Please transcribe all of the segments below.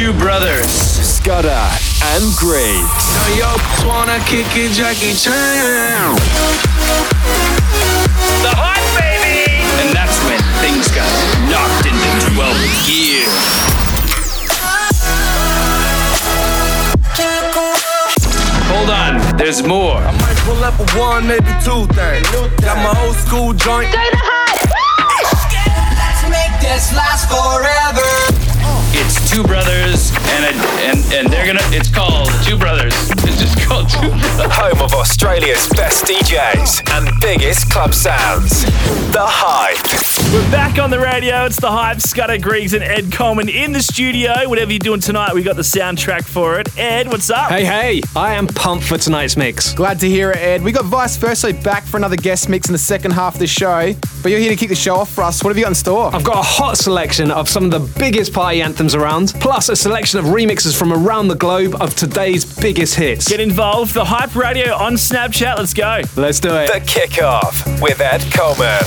two brothers, Scudder and Griggs. So yo, wanna kick it, Jackie Chan. The hot baby! And that's when things got knocked into 12 gear. Hold on, there's more. I might pull up a one, maybe two thing. Got my old school joint. Stay the hot. Let's make this last forever. It's two brothers and they're gonna. It's called Two Brothers. It's just called Two Brothers. Home of Australia's best DJs and biggest club sounds. The Hype. We're back on the radio. It's The Hype. Scudder Griggs and Ed Coleman in the studio. Whatever you're doing tonight, we got the soundtrack for it. Ed, what's up? Hey. I am pumped for tonight's mix. Glad to hear it, Ed. We got Vyce Verso back for another guest mix in the second half of the show. But you're here to kick the show off for us. What have you got in store? I've got a hot selection of some of the biggest party anthems around, plus a selection of remixes from around the globe of today's biggest hits. Get involved. The Hype Radio on Snapchat. Let's go. Let's do it. The Kickoff with Ed Coleman.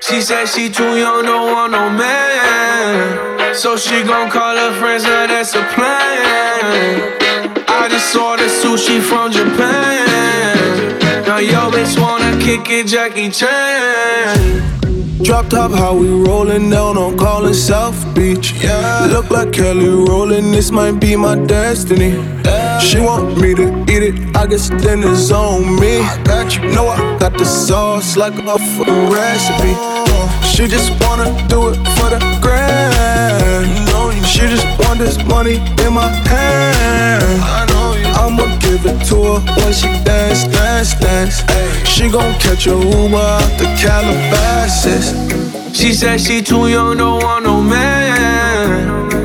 She said she too young, don't want no man, so she gon' call her friends, now that's a plan. I just ordered sushi from Japan. Now yo bitch wanna kick it, Jackie Chan. Drop top, how we rollin' down on callin' South Beach. Yeah. Look like Kelly rollin', this might be my destiny. Yeah. She want me to eat it, I guess dinner's on me. I got you. Know I got the sauce like a fucking recipe. She just wanna do it for the grand. She just want this money in my hand. I know. I'ma give it to her when she dance. Ay, she gon' catch a Uber out the Calabasas. She said she too young, don't want no man,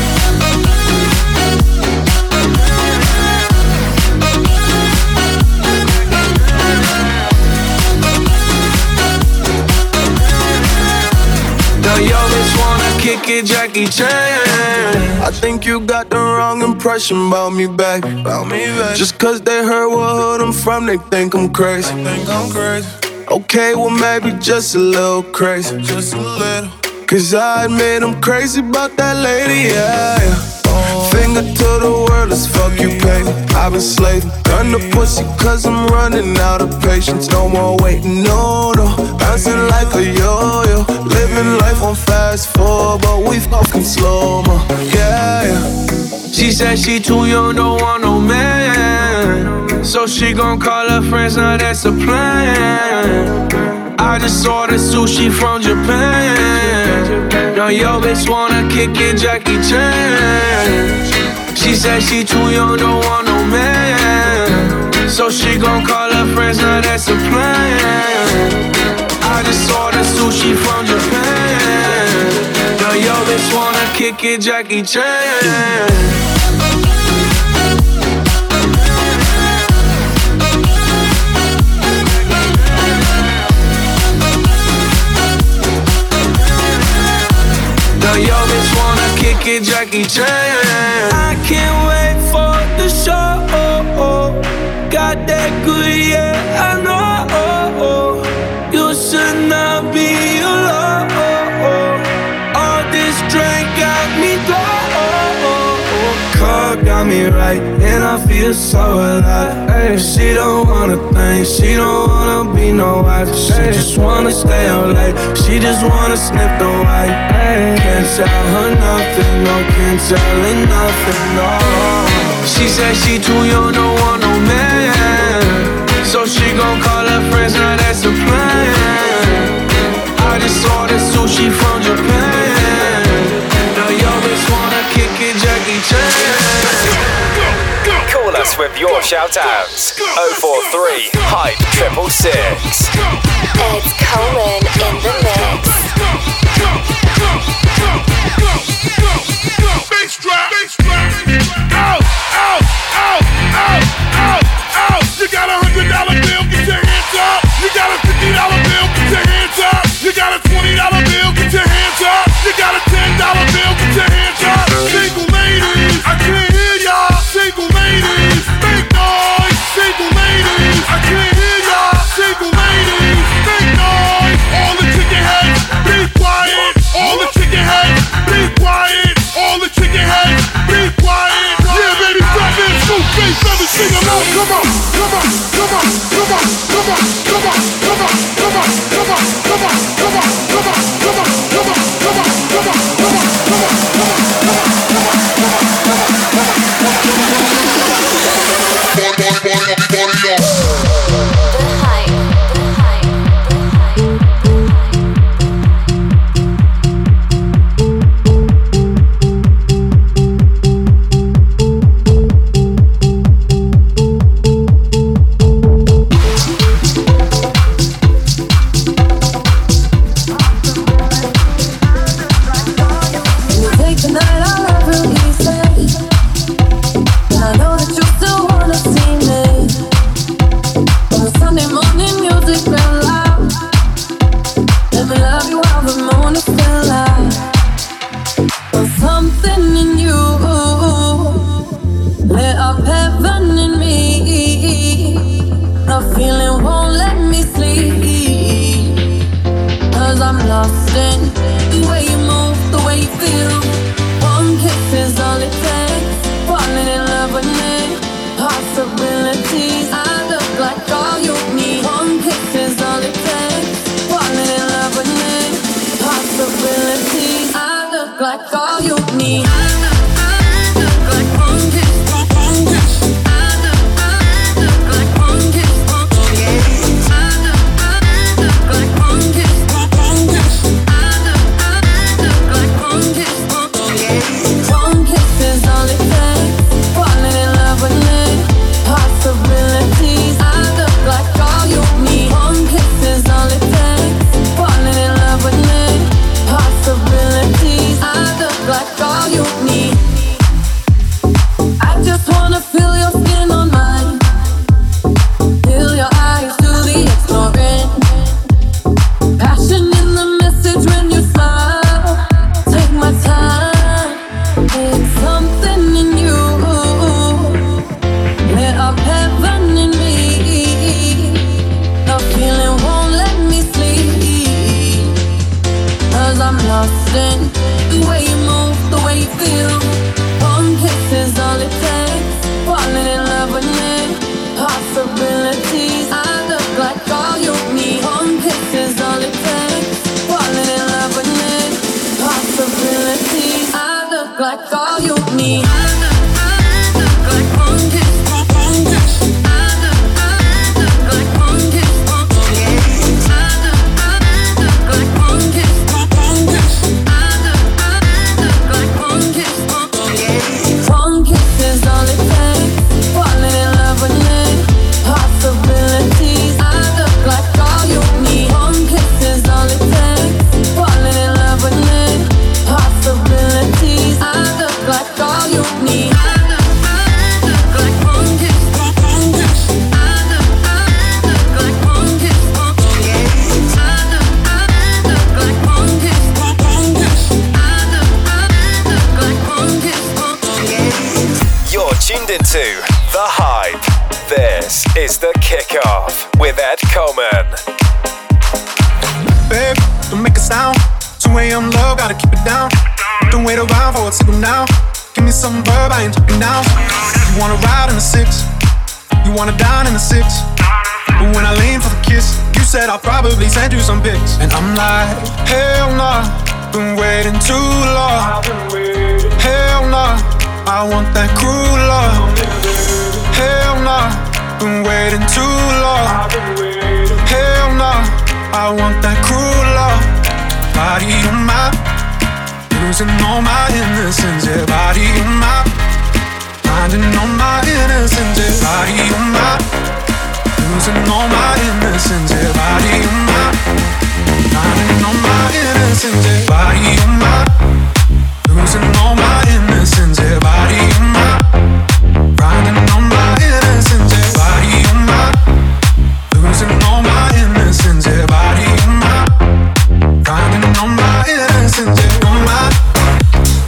Yo, bitch wanna kick it, Jackie Chan. I think you got the wrong impression about me, back. Just cause they heard what hood I'm from, they think I'm crazy. Okay, well maybe just a little crazy. Cause I admit I'm crazy about that lady, yeah. Finger to the world, as fuck you pay me. I've been slaving, done the pussy cause I'm running out of patience. No more waiting, no, bouncing like a yo-yo. Living life on fast forward, but we fucking slow-mo, yeah. She said she too young, don't want no man, so she gon' call her friends, now that's a plan. I just ordered sushi from Japan. Now yo bitch wanna kick it, Jackie Chan. She said she too young, don't want no man, so she gon' call her friends, now that's a plan. I just ordered sushi from Japan. Now yo bitch wanna kick it, Jackie Chan. Yo, bitch wanna kick it, Jackie Chan. I can't wait for the show. Got that good, yeah, I know. You should not be alone. All this drink got me low. Car got me right, and I feel so alive. Ay, she don't wanna think, she don't wanna be no wife. She just wanna stay up late, she just wanna sniff the white. Ay, can't tell her nothing, no, can't tell her nothing, no. She said she too young, don't want no man, so she gon' call her friends, now that's a plan. I just ordered sushi from Japan. Now yo bitch wanna kick it, Jackie Chan. Call us with your shout-outs. 043 Hype 666. Ed Coleman in the mix. Bass drive. something. The way you move, the way you feel. One kiss is all it takes. Falling in love with me. Possibilities, I look like all you need. One kiss is all it takes. Falling in love with me. Possibilities, I look like all you need. Send you some pics, and I'm like, hell nah, been waiting too long. Hell nah, I want that cruel love. Hell nah, been waiting too long. Hell nah, I want that cruel love. Body on my, losing all my innocence. Yeah, body on my, finding all my innocence. Yeah, body on my. Losing all my innocence, yeah, body on my. Losing all my innocence, yeah, body on my. Losing all my innocence, yeah, body on my. Riding on my innocence, yeah, body on my. Losing all my innocence, yeah, body on my. Riding on my innocence, yeah, on my.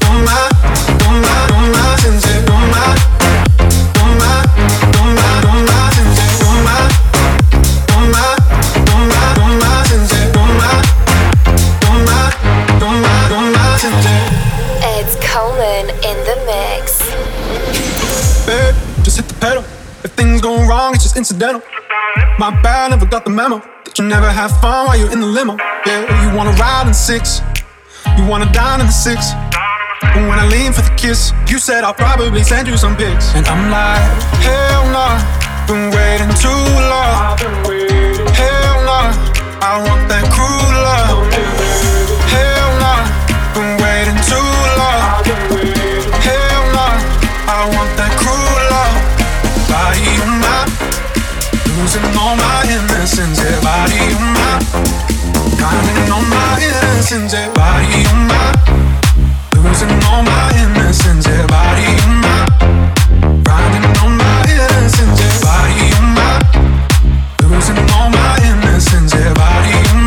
On my, on my, on my, on my. On my, on my, on my. Coleman in the mix. Babe, just hit the pedal. If things go wrong, it's just incidental. My bad, never got the memo. That you never have fun while you're in the limo. Yeah, you wanna ride in six. You wanna dine in the six. But when I lean for the kiss, you said I'll probably send you some pics. And I'm like, hell nah, been waiting too long. Hell nah, I want that cruel love. Hell nah, been waiting too long. I want that cruel love. Body on my. Losing all my innocence, yeah, body on my. Counting on my innocence, yeah, body on my. Losing all my innocence, yeah, body on my. Riding on my innocence, yeah, body on my. Losing all my innocence, yeah, body on my.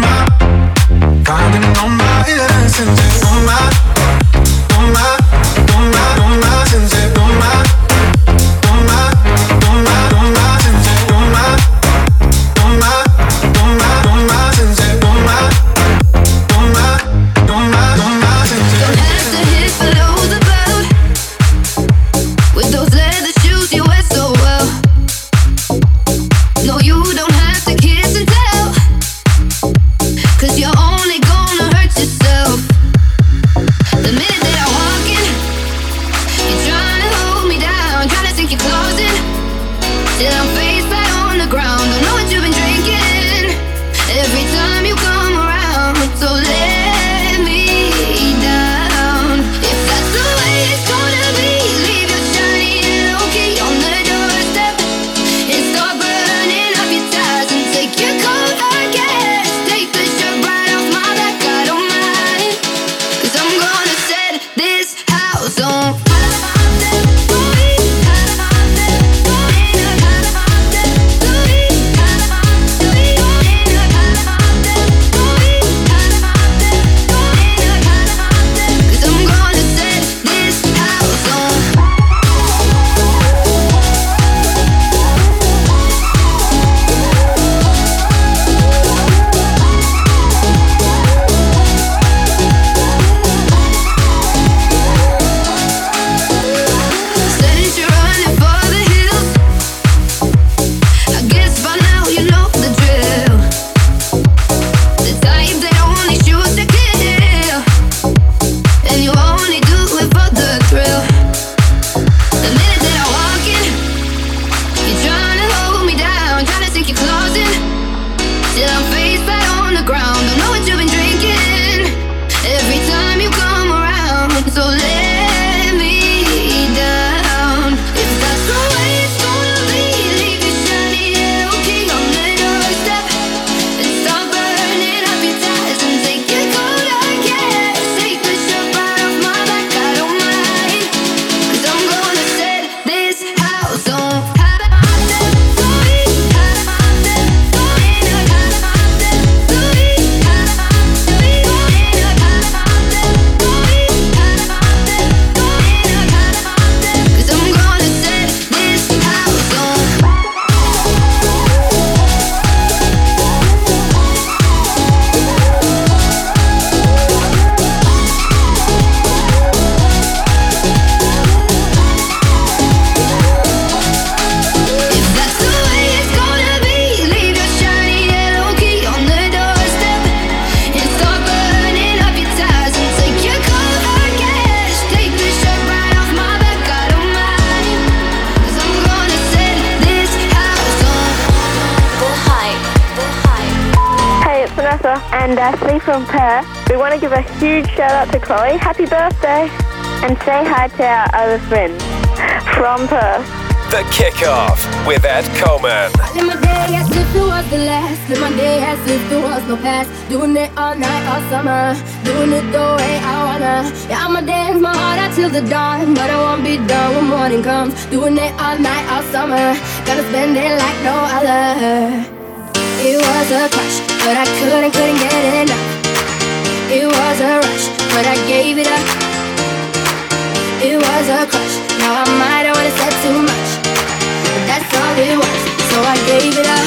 and Ashley from Perth. We want to give a huge shout out to Chloe. Happy birthday! And say hi to our other friends from Perth. The Kickoff with Ed Coleman. I live my day as if it was the last. Live my day as if there was no past. Doing it all night, all summer. Doing it the way I wanna. Yeah, I'ma dance my heart out till the dawn. But I won't be done when morning comes. Doing it all night, all summer. Gotta spend it like no other. It was a crush, but I couldn't get it enough. It was a rush, but I gave it up. It was a crush, now I might have would've said too much. But that's all it was, so I gave it up.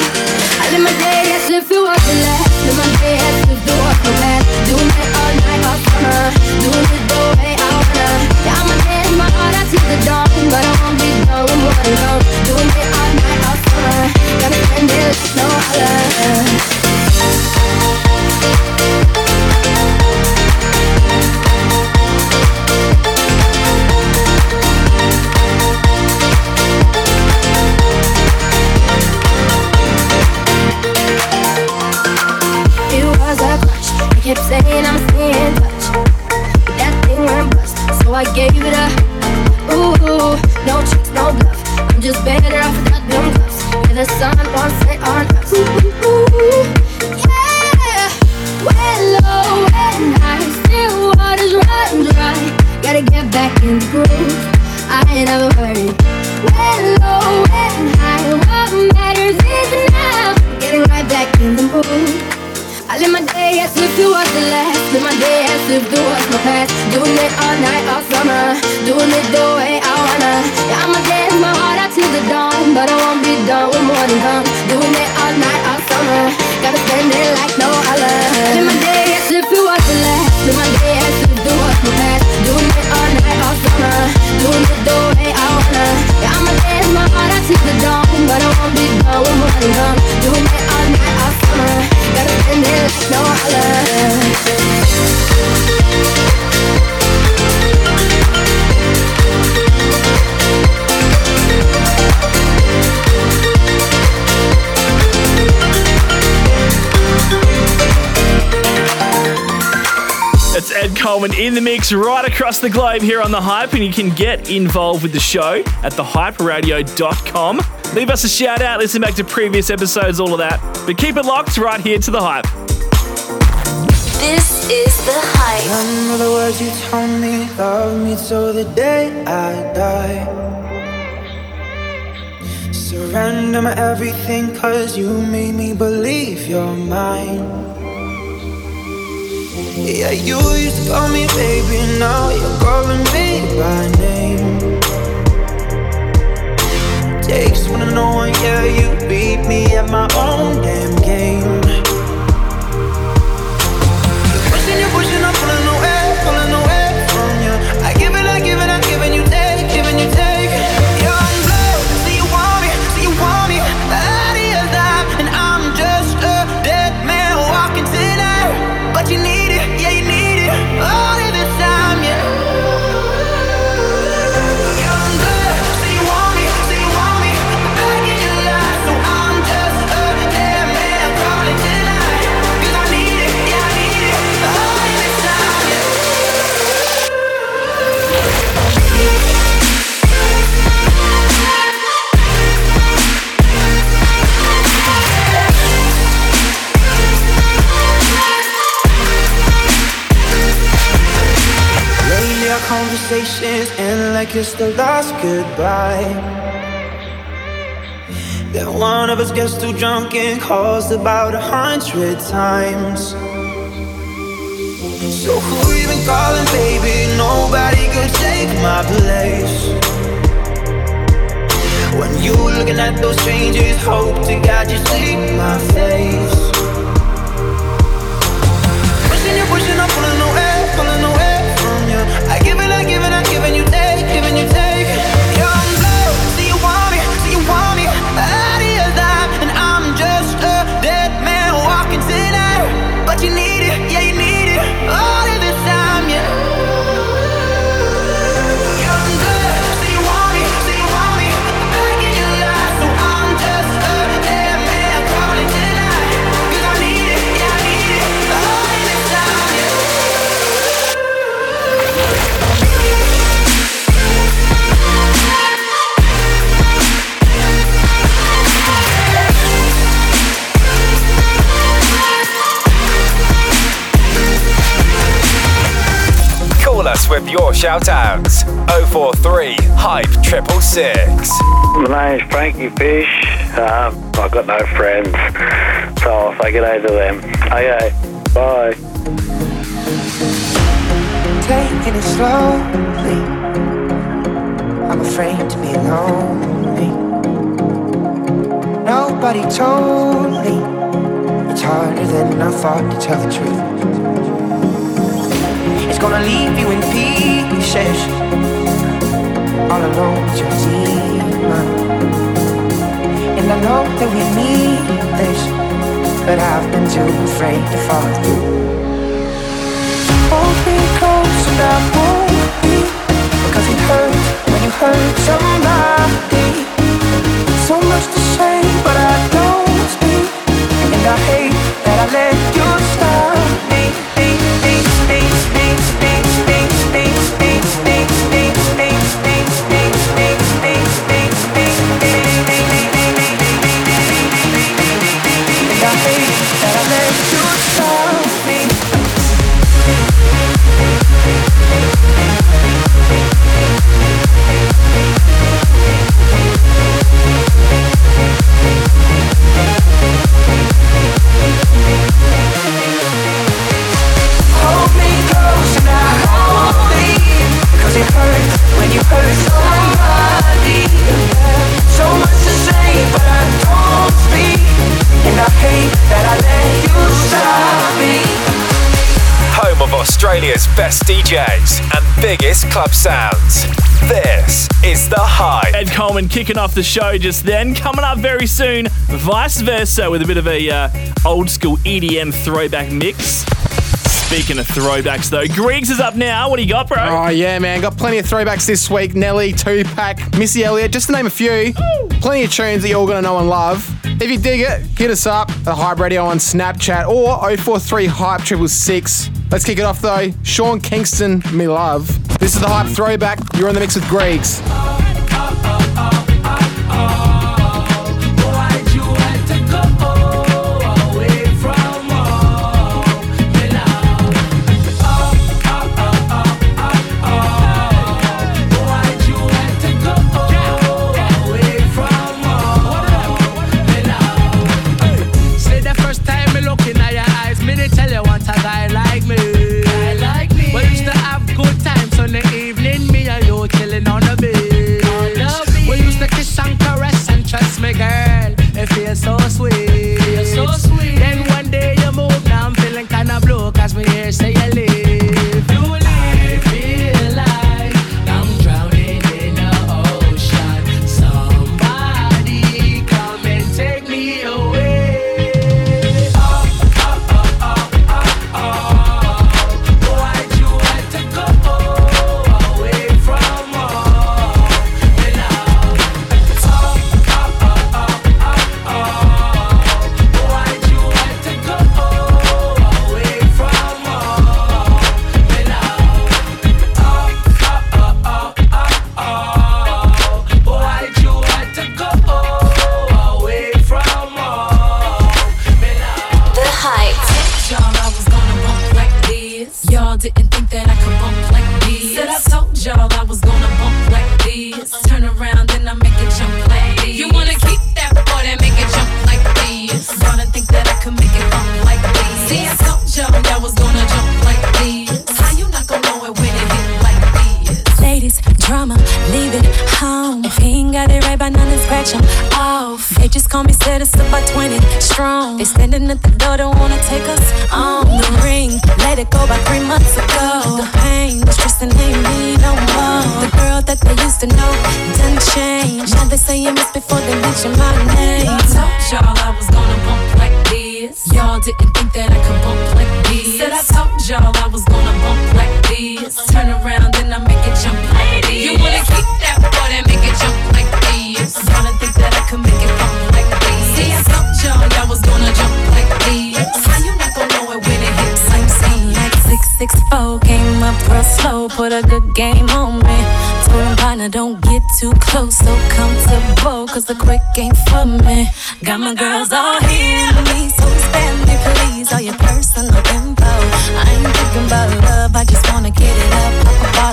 I live my day as if it was the last. Live my day as if it was the past. Doing it all night, all summer. Doing it the way I wanna. Yeah, I'ma dance my heart out till the dawn. But I won't be done when morning comes. Doing it all night, all summer. Gotta spend it like no other. Kept saying I'm staying in touch, but that thing went bust, so I gave it up. Ooh, no tricks, no bluff. I'm just better off without them cuffs. Yeah, the sun won't set on us. Ooh, yeah. We're low and high, still waters run dry. Gotta get back in the groove. I ain't never worried. We're low and high, what matters is now. Getting right back in the groove. I live my day as if it was the last. Live my day as if it was my past. Doing it all night, all summer. Doing it the way I wanna. Yeah, I'ma dance my heart out till the dawn. But I won't be done when morning comes. Doing it all night, all summer. Gotta spend it like no other. I live my day as if it was the last. Live my day as if it was my past. Doing it all night, all summer. Doing it the way I wanna. Yeah, I'ma dance my heart out till the dawn. But I won't be done when morning comes. Doing it all night, all summer. Gotta spend it like no other. It's Ed Coleman in the mix right across the globe here on The Hype, and you can get involved with the show at thehyperadio.com. Leave us a shout out, listen back to previous episodes, all of that. But keep it locked right here to The Hype. This is The Hype. Remember the words you told me, love me till the day I die. Surrender my everything, cause you made me believe you're mine. Yeah, you used to call me baby, now you're calling me by name. Takes one to know one, yeah, you beat me at my own damn game. Pushing, I'm pulling away from you. I give it, you take, giving you take. You're in love, so you want me, so you want me. That is life, and I'm just a dead man walking tonight. But you need. Conversations end like it's the last goodbye. Then one of us gets too drunk and calls about 100 times. So who you been calling, baby? Nobody could take my place. When you looking at those strangers, hope to God you see my face. Pushing, I'm pulling away from you. I give it, you take, giving you take. You're in love, so you want me, so you want me. Out of your life, and I'm just a dead man walking tonight. But you need it, yeah, you need it. All of this time, yeah. You're in love, so you want me, I get your life, so I'm just a dead man calling tonight. your shout-outs. 043 Hype 666. My name's Frankie Fish. I've got no friends, so I'll say good day to them. Okay, bye. Taking it slowly, I'm afraid to be lonely. Nobody told me it's harder than I thought to tell the truth. It's gonna leave you in pieces, all alone with your demon. And I know that we need this, but I've been too afraid to follow through. Hold me close and I won't be, because it hurts when you hurt somebody. So much to say, but I don't speak, and I hate that I let you stop me. Australia's best DJs and biggest club sounds. This is The Hype. Ed Coleman kicking off the show just then. Coming up very soon, Vyce Verso with a bit of a old school EDM throwback mix. Speaking of throwbacks though, Griggs is up now. What do you got, bro? Oh yeah, man. Got plenty of throwbacks this week. Nelly, Tupac, Missy Elliott, just to name a few. Ooh. Plenty of tunes that you're all going to know and love. If you dig it, hit us up at Hype Radio on Snapchat or 043 Hype 666. Let's kick it off though. Sean Kingston, Me Love. This is The Hype Throwback. You're in the mix with Griggs.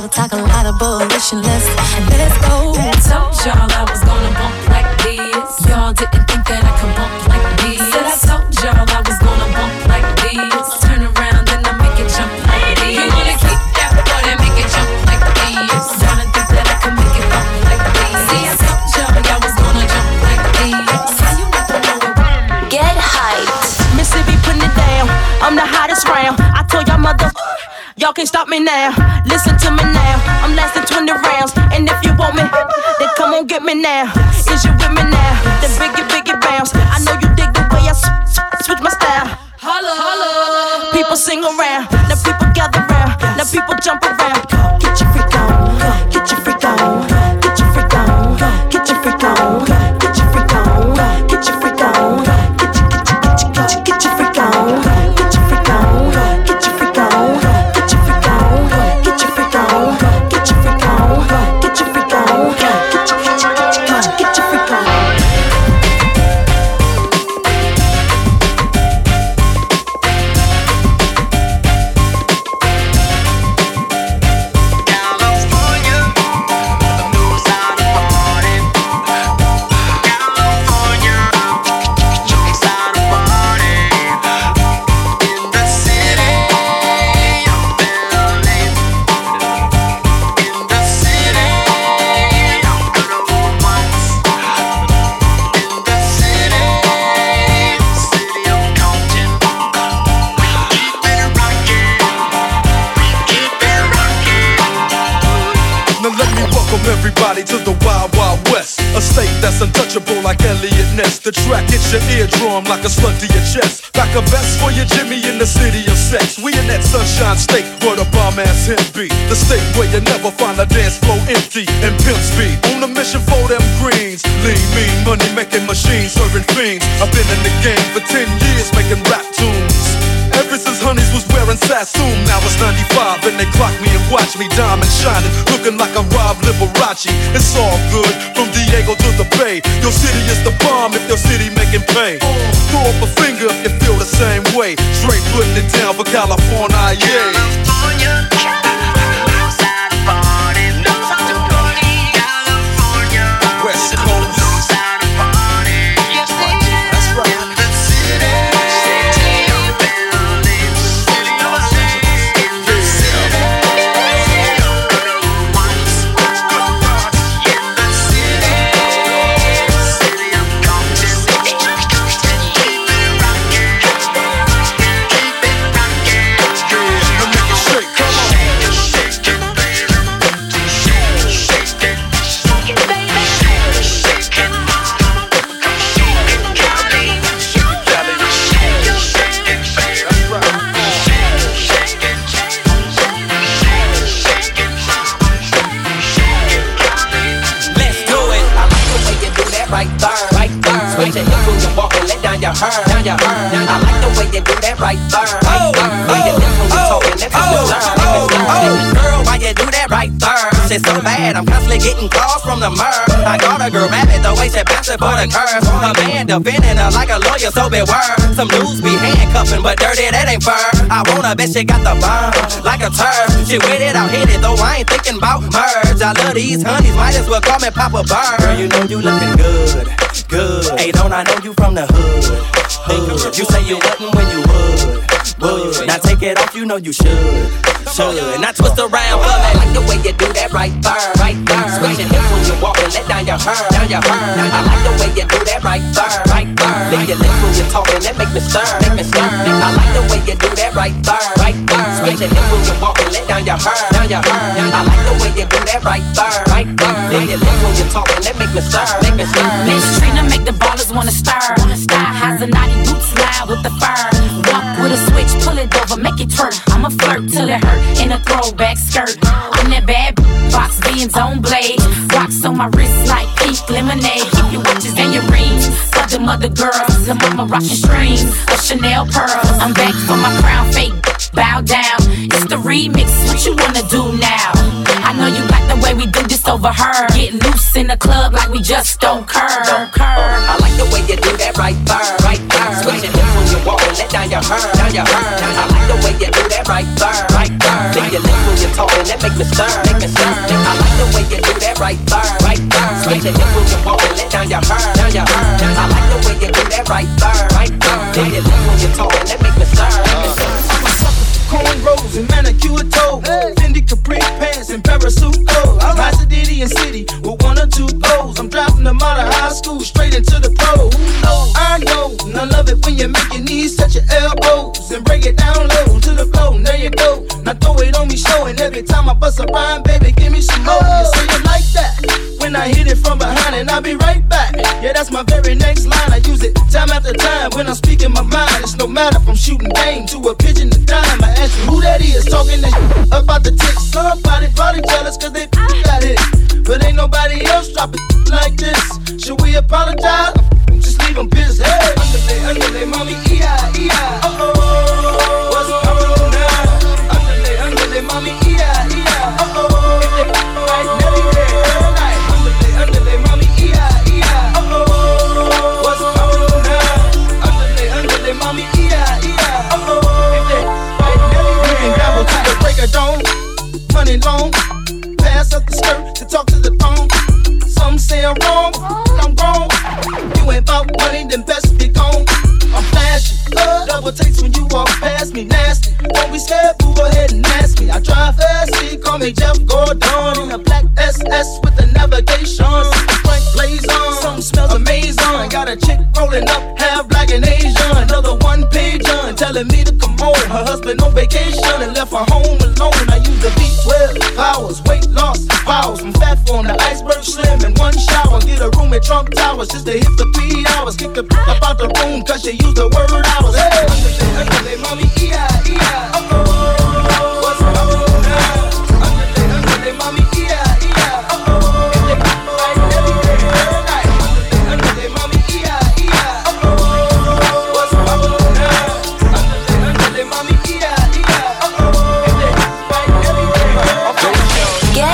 don't talk a lot of bullshit. Let's go. I told y'all I was gonna bump like this. Y'all didn't think that I could bump like this. Said I told y'all I was gonna bump like this. Turn around and I make it jump like this. You wanna keep that boy and make it jump like this. Y'all think that I could make it bump like this. See, I told y'all I was gonna jump like this. How you never know it? Get hyped. Mississippi putting it down. I'm the hottest round. I told y'all mother. Y'all can't stop me now, listen to me now. I'm lasting 20 rounds, and if you want me, then come on get me now. Is you with me now? Then biggie bounce. I know you dig the way I switch my style. Holla, holla. People sing around, now people gather round, now people jump around. Get your freak on, get your freak on, get your freak on, get your freak on, get your freak on, get your freak on, get your freak on. The track hits your eardrum like a slug to your chest. Like a vest for your Jimmy in the city of sex. We in that sunshine state where the bomb ass him be. The state where you never find a dance floor empty and pimp speed. On a mission for them greens. Lean, mean, money making machines, serving fiends. I've been in the game for 10 years making rap tunes. Ever since honeys was wearing Sassoon, now it's 95 and they clock me and watch me diamond shining, looking like I'm Rob Liberace. It's all good, from Diego to the Bay. Your city is the bomb if your city making pay. Throw up a finger if you feel the same way. Straight putting it down for California, yeah. California, West Coast. So bad, I'm constantly getting calls from the murder. I got a girl rabbit, the way she bouncing for the curve. Her man defending her like a lawyer, so beware. Some dudes be handcuffing, but dirty, that ain't fair. I wanna bet she got the bomb, like a turd. She with it, I'll hit it, though I ain't thinking about merge. I love these honeys, might as well call me Papa Bird. Girl, you know you looking good, good. Hey, don't I know you from the hood, hood. You say you wasn't when you would. Now take it off, you know you should. And I twist around, but I like the way you do that right there, right there. Switching hips when you walk and let down your hair, down your hair. I like the way you do that right there, right there. Lick your lips when you talk and that make me stir, make me stir. I like the way you do that right there, right there. Switching hips when you walk and let down your hair, down your hair. I like the way you do that right there, right there. Lick your lips when you talk and that make me stir, make me stir. Miss Trina make the ballers wanna stir. Star has a naughty boots loud with the fur. Walk with a switch, pull it over, make it turn. I'ma flirt till it hurts. In a throwback skirt, I'm that bad box beans on blade. Rocks on my wrist like pink lemonade. Keep your watches and your rings for them other girls. Some of my rocking strings of Chanel pearls. I'm back for my crown, fake bow down. It's the remix, what you wanna do now? I know you like the way we do this over her. Get loose in the club like we just don't curve. I like the way you do that right there, right there. Switching hips when you walk and let down your hair, down your hair. I like the way you do that right there, right there. Lick your lips when you holding, that make me stir. I like the way you do that right there, right there. Switch your hips when you walk and let down your hair, down your hair. I like the way you do that right there, right there. Switch your hips when you talk and that make me stir. I'm a sucker for cornrows and manicure toe, Fendi capri pants and parasuit clothes. I rise to ditty and city with one or two O's. I'm dropping them out of high school straight into the pro. I know, and I love it when you make your knees touch your elbows and break it down low to the floor. There you go. Now throw it on me, showing every time I bust a rhyme, baby, give me some more. You say it like that when I hit it from behind, and I'll be right back. Yeah, that's my very next line. I use it time after time when I'm speaking my mind. It's no matter if I'm shooting game to a pigeon to dime. I ask you who that is talking that shit about the tick. Somebody probably jealous cause they got it, but ain't nobody else dropping like this. Should we apologize? Just leave them pissed. Hey, underlay, mommy, E-I. Uh-oh, what's up with you now? Underlay, mommy, E-I. Uh-oh, if they like Nelly, right. Underlay, mommy, E-I. Uh-oh, what's up with you now? Underlay, mommy, E-I. Uh-oh, if they like Nelly, we can dabble to the break of dawn. Running long, pass up the skirt to talk to the phone. Some say I'm wrong, I'm wrong. You ain't about money, then best be gone. I'm flashy, double takes when you walk past me, nasty. Don't be scared, boo, go ahead and ask me. I drive fast, see, call me Jeff Gordon. In a black SS with the navigation. The front blaze on, something smells amazing. Got a chick rolling up, half black and Asian. Another one pigeon telling me to come home. Her husband on vacation and left her home alone. I use the B12 powers, weight loss, powers. From fat form to iceberg slim in one shower. Get a room at Trump Towers just to hit the P hours. Kick the up out the room cause she used the word hours. Hey, underlay, mommy, E-I. Uh-oh, what's up now? Underlay, mommy, E-I. Uh-oh, if they pop right every day, every night. Underlay, mommy, E-I. Uh-oh, what's up now? Underlay, mommy, E-I. Uh-oh, if they pop right every day, every night. Get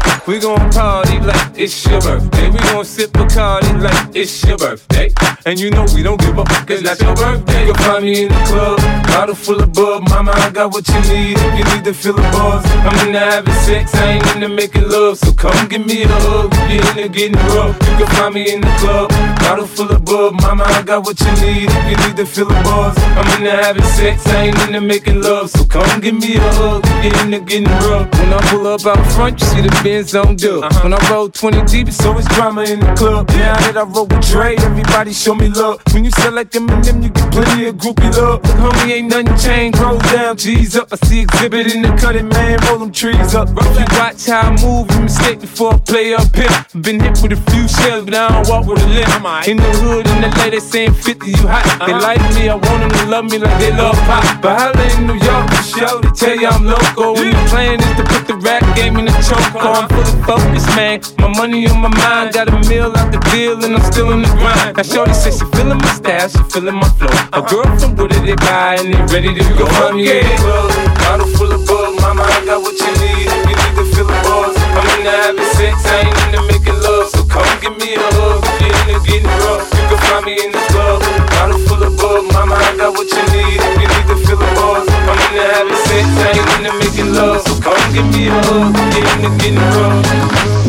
hyped. We gon' party like it's your birthday. We gon' sip a party like it's your birthday. And you know we don't give a fuck cause that's your birthday. You'll find me in the club, bottle full of bub. Mama, I got what you need if you need to fill the bars. I'm into having sex, I ain't into making love. So come give me a hug if you're into getting rough. You can find me in the club, bottle full of bub. Mama, I got what you need if you need to fill the bars. I'm into having sex, I ain't into making love. So come give me a hug if you're into getting rough. When I pull up out front, you see the Benz on dub. When I roll 20 deep, it's always drama in the club. Now that I roll with Dre, everybody show me love. When you sell like M&M, you get plenty of groupie love. Look, homie, ain't nothing changed. Roll down, G's up. I see exhibit in the cutting, man. Roll them trees up. You watch how I move, you mistake before I play up here. Been hit with a few shells, but I don't walk with a limp. In the hood, in LA, they saying 50, you hot. They like me, I want them to love me like they love pop. But holla in New York, for sure, they tell you I'm loco. And the plan is to put the rap game in the choco. I'm fully focused, man. My money on my mind. Got a meal out the deal, and I'm still in the grind. Now, shorty say she feelin' my style, she feelin' my flow. A girl from Woody, they buy and they ready to go. I'm in the club, bottle full of bug. Mama, I got what you need if you need to fill the bars. I'm into having sex, I ain't into making love. So come give me a hug if you're into getting rough. You can find me in the club, bottle full of bug. Mama, I got what you need if you need to fill the bars. I'm into having sex, I ain't into making love. So come give me a hug if you're into getting rough.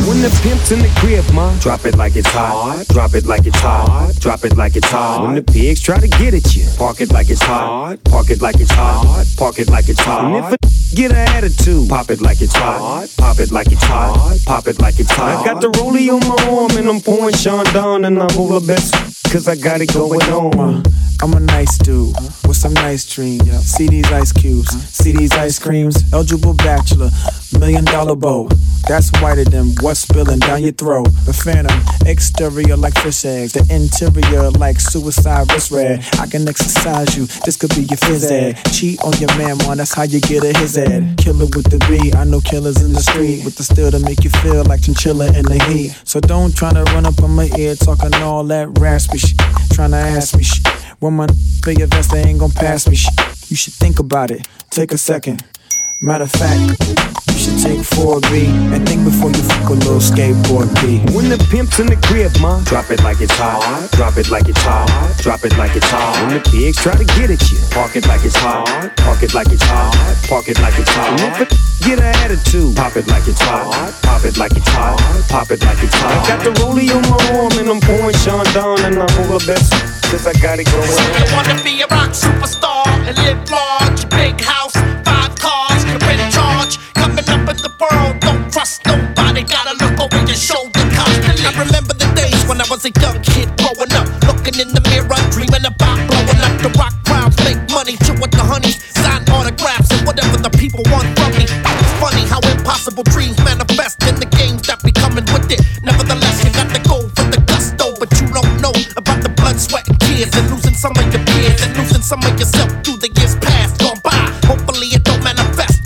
When the pimp's in the crib, ma, drop it like it's hot. Drop it like it's hot. Drop it like it's hot. When the pigs try to get at you, park it like it's hot. Park it like it's hot. Park it like it's hot. And if a get an attitude, pop it like it's hot. Pop it like it's hot. Pop it like it's hot. I got the rollie on my arm and I'm pouring Sean down and I'm over best cause I got it going on. I'm a nice dude with some nice dreams. See these ice cubes, see these ice creams. Eligible bachelor, $1 million bow. That's whiter than what's spilling down your throat. The phantom, exterior like fish eggs. The interior like suicide wrist red. I can exercise you, this could be your phys ed. Cheat on your man, man, that's how you get a his ed. Killer with the B, I know killers in the street. With the steel to make you feel like chinchilla in the heat. So don't try to run up on my ear talking all that raspy shit. Trying to ask me shit. When my feel your vest, they ain't gon' pass me shit. You should think about it, take a second. Matter of fact, you should take 4B and think before you fuck a little skateboard B. When the pimp's in the crib, ma, drop it like it's hot. Drop it like it's hot. Drop it like it's hot. When the pigs try to get at you, park it like it's hot. Park it like it's hot. Park it like it's hot. And if a get an attitude, pop it like it's hot. Pop it like it's hot. Pop it like it's hot. I got the rollie on my arm and I'm pouring Sean down and I'm all the best cause I got it going. So you wanna be a rock superstar and live large, big house, 5 cars, you're in charge. Coming up in the world, don't trust nobody. Gotta look over your shoulder constantly. I remember the days when I was a young kid growing up, looking in the mirror, dreaming about blowing up the rock crowd, make money, chill with the honeys, sign autographs and whatever the people want from me. It's funny how impossible dreams manifest in the games that be coming with it. Nevertheless, you got to go for the gusto, but you don't know about the blood, sweat, and tears, and losing some of your peers and losing some of yourself through the years past gone by. Hopefully it don't manifest.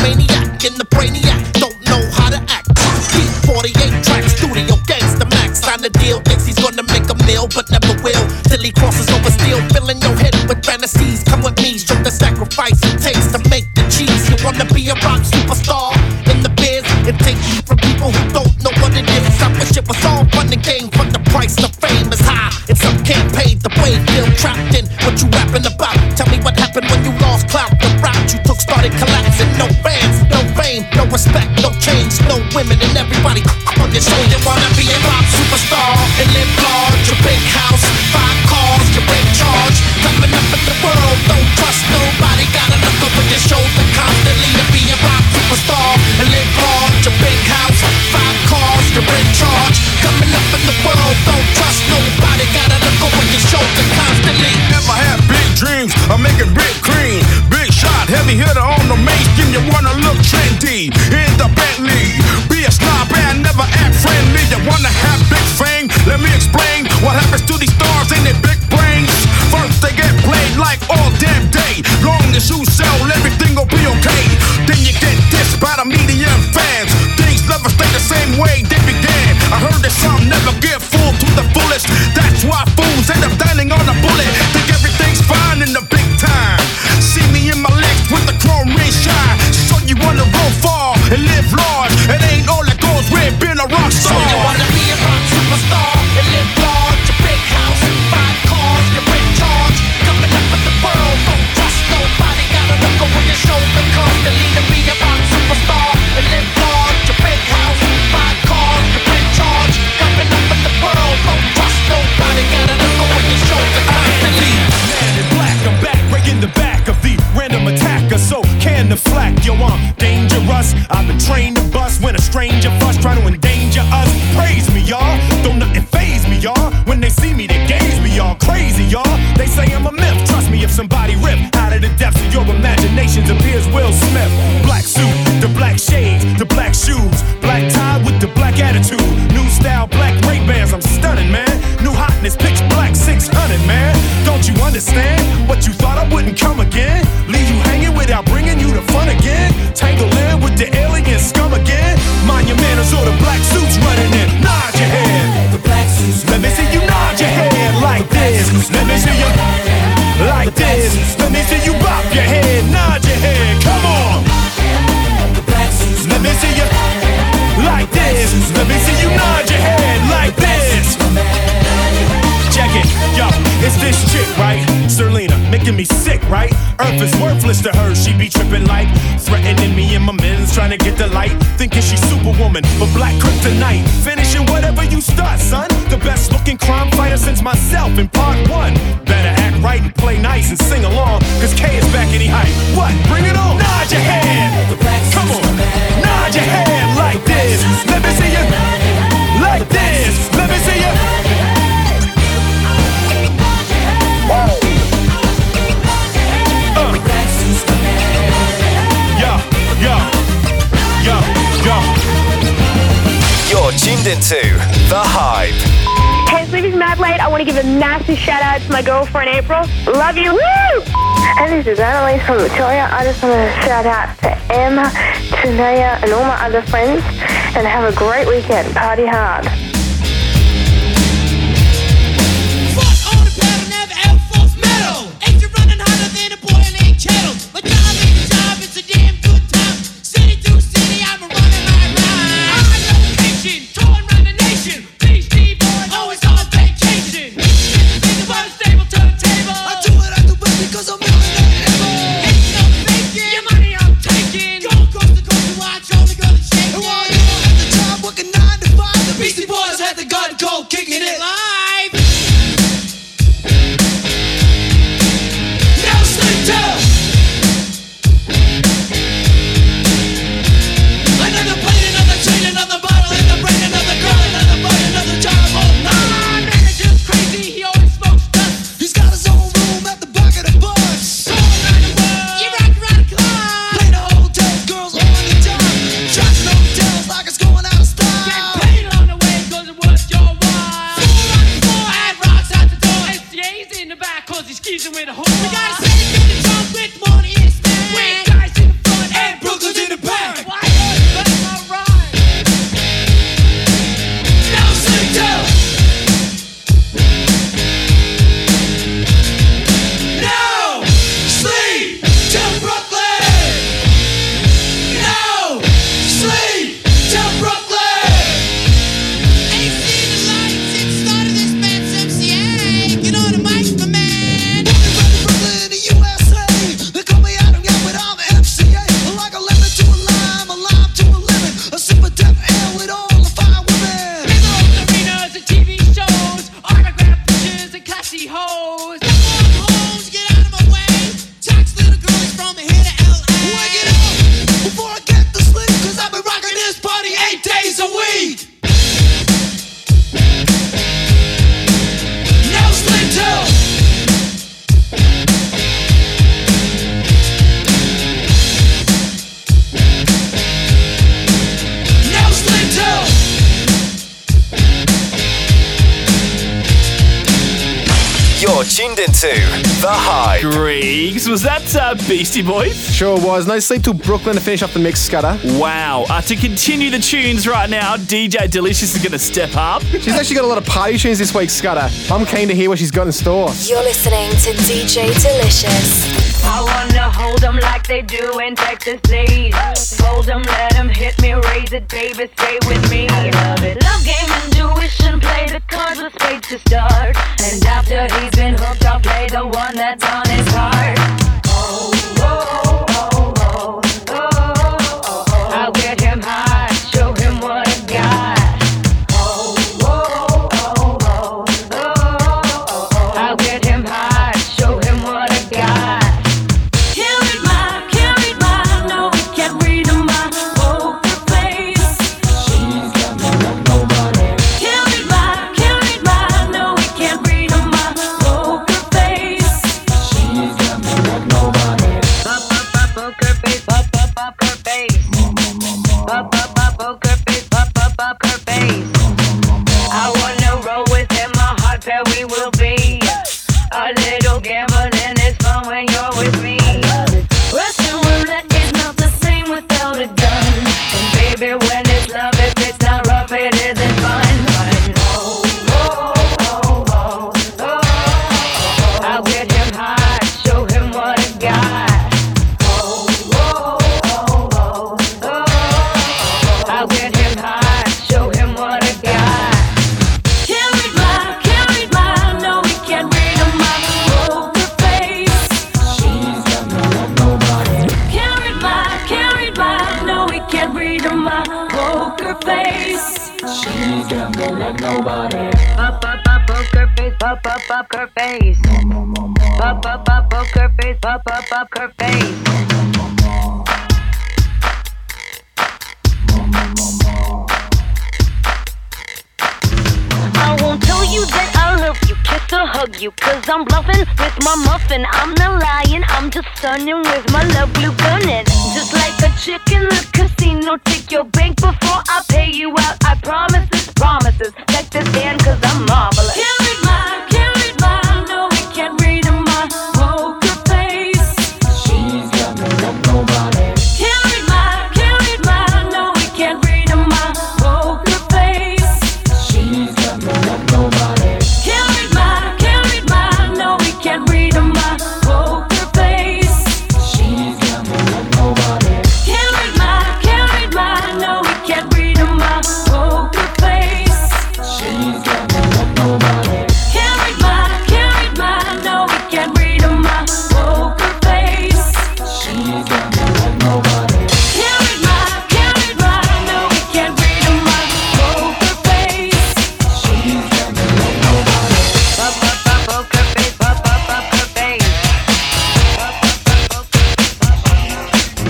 Maniac in the brainiac, don't know how to act. Deep 48 tracks, studio gangsta max. Sign the deal, thinks he's gonna make a meal, but never will. Till he crosses over steel, filling your head with fantasies. Come with me, show the sacrifice it takes to make the cheese. You wanna be a rock superstar in the biz and take heat from people who don't know what it is. I wish it was all fun and game, but the price of fame is high. And some can't pay the way, feel trapped in what you rapping about. Tell me what happened when you lost clout. The route you took started collapsing. No fans, no fame, no respect, no change, no women, and everybody on your shoulder. Wanna be a rock superstar and live large. Your big house, 5 cars, you're in charge. Coming up in the world, don't trust nobody. Gotta look over your shoulder constantly to be a rock superstar and live large. Your big house, 5 cars, you're in charge. Coming up in the world, don't trust nobody. Gotta look over your shoulder constantly. Never had big dreams, I'm making big cream, big shot, heavy hitter on the mainstream. You wanna look trendy in the Bentley, be a snob and never act friendly. You wanna have big fame? Let me explain what happens to these stars in their big brains. First they get played like all damn day. Long as you sell, everything gon' be okay. Then you get dissed by the media and fans. Things never stay the same way they began. I heard that some never give full to the foolish. That's why fools end up dining on a bullet. Think everything's fine in the big time. See me in my legs with the chrome ring shine. So you wanna roll far and live large. It ain't all that goes with being a rock star. So you wanna be a rock superstar and live large. A big house and 5 cars, you're in charge. Coming up with the world, don't trust nobody. Gotta look over your shoulder constantly to be a rock superstar and live large. A big house and 5 cars, you're in charge. Coming up with the world, don't trust nobody. Gotta look over your shoulder constantly. Man in black, I'm back, right in the back of the random attacker, so can the flack. Yo, I'm dangerous, I've been trained to bust. When a stranger fuss try to endanger us, praise me, y'all, don't nothing faze me, y'all. When they see me, they gaze me, y'all. Crazy, y'all, they say I'm a myth. Trust me, if somebody ripped out of the depths of your imaginations appears Will Smith. Black suit, the black shades, the black shoes, black tie with the black attitude. New style, black Ray-Bans, I'm stunning, man. New hotness, pitch black 600, man. Don't you understand? What you thought I wouldn't come again? Leave you hanging without bringing you to fun again. Tangle in with the alien scum again. Monumentals or the black suits running in. Nod your head. The black suits. Let me see you nod your head like this. Let me see you like this. Let me see you bop your head. Nod your head. Come on. The black suits. Let me see you like this. Let me see you nod your head like this. Check it, yo, it's this chick, right? Serlena, making me sick, right? Earth is worthless to her, she be tripping like threatening me and my men's trying to get the light. Thinking she's superwoman, but black kryptonite. Finishing whatever you start, son. The best looking crime fighter since myself in part 1. Better act right and play nice and sing along, cause K is back any height. What? Bring it on! Nod your head! Come on! Nod your head like this! Let me see you! Like this! Let me see you! You're tuned into The Hype. Hey, Sleepy's Mad Late. I want to give a massive shout out to my girlfriend April. Love you. Woo! And this is Annalise from Victoria. I just want to shout out to Emma, Tanea, and all my other friends. And have a great weekend. Party hard. Foot on the pedal, never ever false metal. Ain't you running harder than a boy in a kettle? Like, I need a job. tuned into The Hype. Griggs, was that Beastie Boys? Sure was. No sleep till Brooklyn to finish off the mix, Scudder. Wow. To continue the tunes right now, DJ Delicious is going to step up. She's actually got a lot of party tunes this week, Scudder. I'm keen to hear what she's got in store. You're listening to DJ Delicious. I wanna hold them like they do in Texas Days. Hold them, let them hit me, raise it, baby, stay with me. I love it. Love game, intuition, play the cards with spades to start. And after he's been hooked, I'll play the one that's on his heart. Oh, oh, oh, oh, oh, oh, oh. I'll get him high, show him what I've got. Oh, oh, oh, oh, oh, oh, oh. I'll get him high, show him what I've got. Can't read mine, no, he can't read a mind. Poker face, she's got me like nobody. Can't read mine, no, he can't read a mind. Poker face, she's got me like nobody. Pop, pop, pop, poker face, pop, pop, pop, her face. Pop, pop, pop, poker face, pop, pop, pop, her face. I wanna roll with him, a hot pair we will be. A little gambling is fun when you're with me. Russian roulette is not the same without a gun. And baby, when it's love, if it's not rough, it isn't fun. Oh, oh, oh, oh, oh, oh. I'll get him high, show him what I got. Oh, oh, oh, oh, oh, oh. I'll get him high, show him what I got. Can't read mine, no, he can't read a mind. Poker face, she's got me like nobody. Can't read mine, no, he can't read a mind. Poker face, she's got me like nobody. Pop, pop, pop, poker face, pop, pop, pop, her face. Pop, pop, pop, poker face, pop, pop, pop, her face. I won't tell you that I love you, kiss or hug you, cause I'm bluffing with my muffin. I'm not lying, I'm just stunning with my love glue gunning. Just like a chick in the casino, take your bank before I pay you out. I promise this, promises, check this hand cause I'm marvelous. Can't read mine, no we can't read a mind. Poker face, she's got me like nobody. Can't read mine, no we can't read a mind. Poker face, she's got me like nobody. Can't read mine, no we can't read a mind. Poker face, she's got me like nobody. Can't read mine, no we can't read a mind. Poker face, she's got me like nobody. Can't read mine, no we can't read a mind. Poker face, she's got me like nobody. Can't read mine, no we can't read a mind. Poker face, she's got me like nobody. Pop, pop, pop, poker face, pop, pop, pop, her face. Pop, pop, pop, poker face, pop, pop,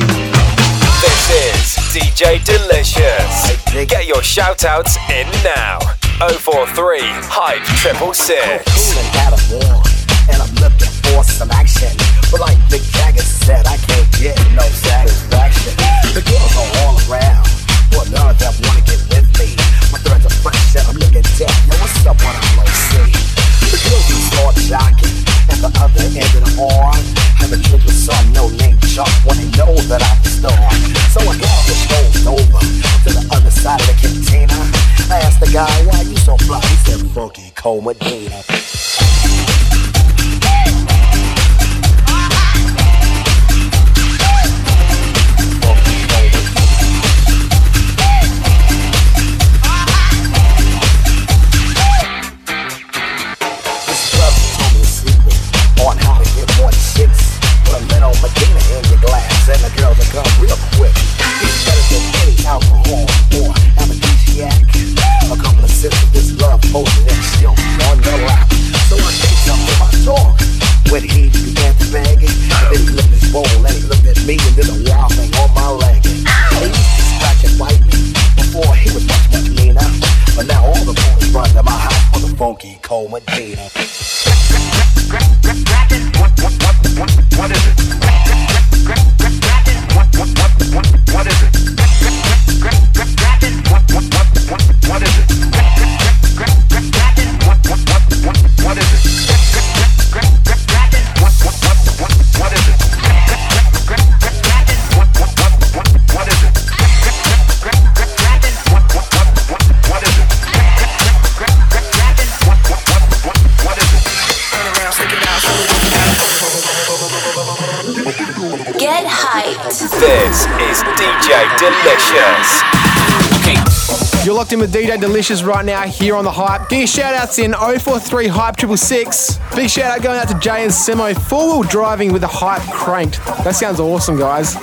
pop. This is DJ Delicious. Get your shout outs in now. 043 Hype 666. Cool and got a warrant, and I'm looking for some action. But like Mick Jagger said, I can't get no satisfaction. The girls are all around, for none of them wanna get with me. My threads are fresh and I'm looking dead. Yo, what's up when I'm low C? The girls are jocking, and the other end of the horn. Have a drink with some no-name chump when they know that I'm the star. So I got the shows over to the other side of the cantina. I asked the guy, why you so fly? He said, funky Comadina. This brother told me a secret on how to get more chicks. Put a little Medina in your glass and the girls will come real quick. It's better than any alcohol or aphrodisiac. A couple of sips of this love potion and she'll be on the rock. This is DJ Delicious. Okay. You're locked in with DJ Delicious right now here on The Hype. Get your shout-outs in 043 Hype 666. Big shout-out going out to Jay and Simo. Four-wheel driving with the Hype cranked. That sounds awesome, guys.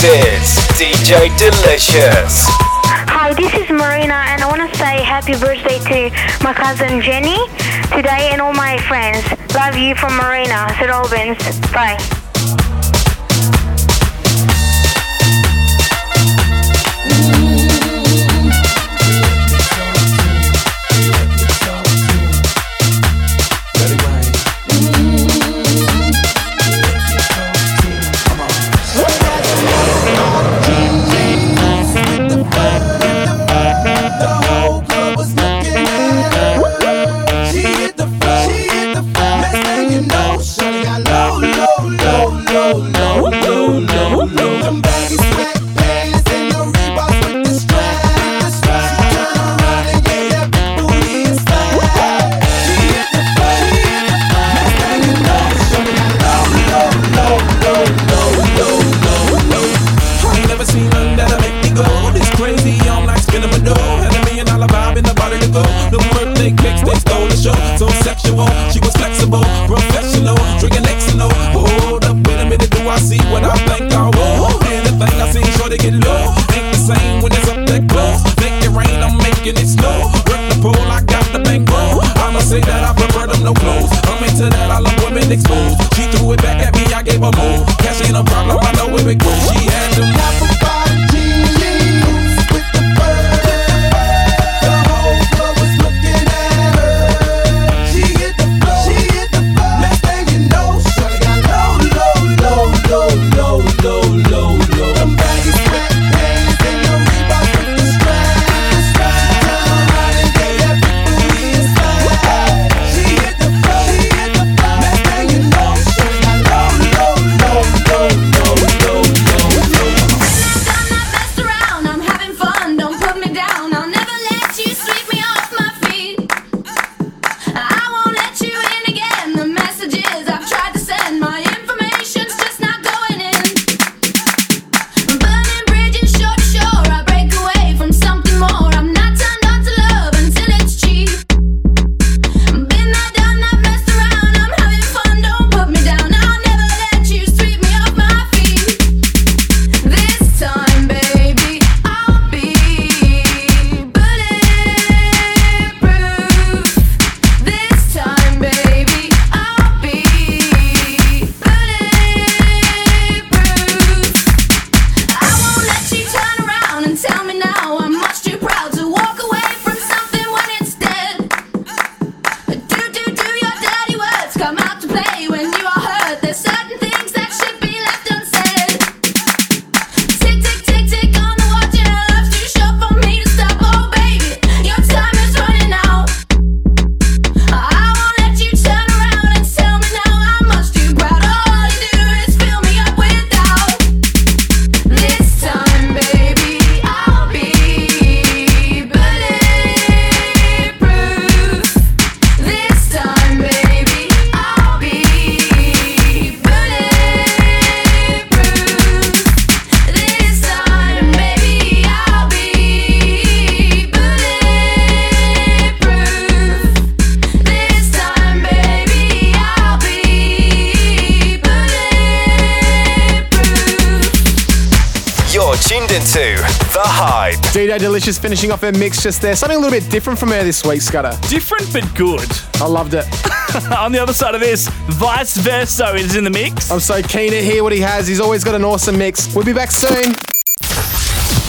This is DJ Delicious. Hi, this is Marina, and I want to say happy birthday to my cousin Jenny today and all my friends. Love you from Marina, St. Albans. Bye. Delicious finishing off her mix just there. Something a little bit different from her this week, Scudder. Different but good. I loved it. On the other side of this, Vyce Verso is in the mix. I'm so keen to hear what he has. He's always got an awesome mix. We'll be back soon.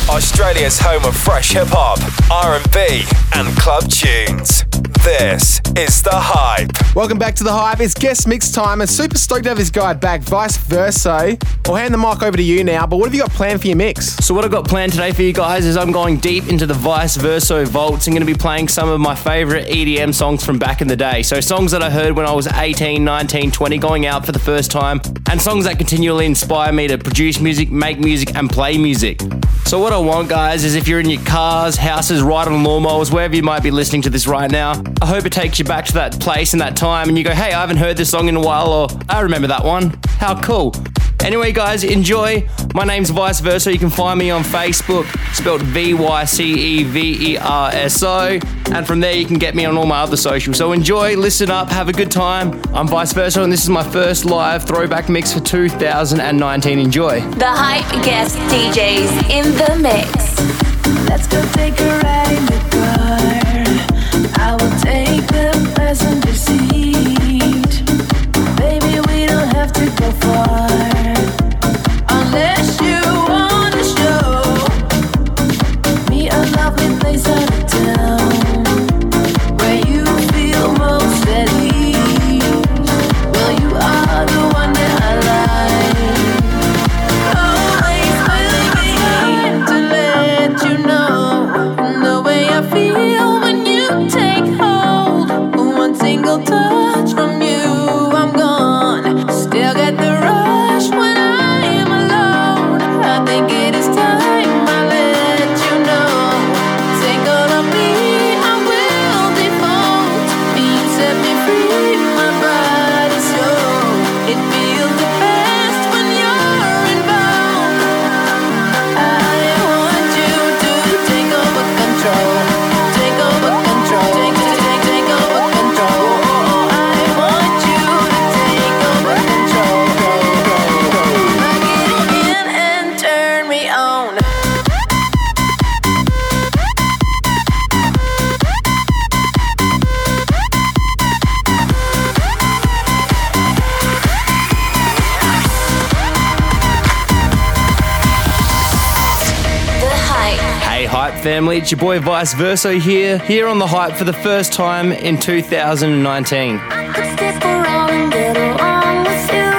Australia's home of fresh hip-hop, R&B and club tunes. This is The Hype. Welcome back to The Hype. It's guest mix time and super stoked to have this guy back, Vyce Verso. I'll hand the mic over to you now, but what have you got planned for your mix? So what I've got planned today for you guys is I'm going deep into the Vyce Verso vaults. I'm going to be playing some of my favourite EDM songs from back in the day. So songs that I heard when I was 18, 19, 20, going out for the first time, and songs that continually inspire me to produce music, make music and play music. So what I want, guys, is if you're in your cars, houses, riding lawnmowers, wherever you might be listening to this right now, I hope it takes you back to that place and that time and you go, hey, I haven't heard this song in a while, or I remember that one. How cool. Anyway, guys, enjoy. My name's Vyce Verso. You can find me on Facebook, spelled VYCEVERSO. And from there, you can get me on all my other socials. So enjoy, listen up, have a good time. I'm Vyce Verso, and this is my first live throwback mix for 2019. Enjoy. The Hype Guest DJs in the mix. Let's go take a ride in the car. I will take the passenger seat. Baby, we don't have to go far. Family, it's your boy Vyce Verso here on The Hype for the first time in 2019. I could stick around and get along with you.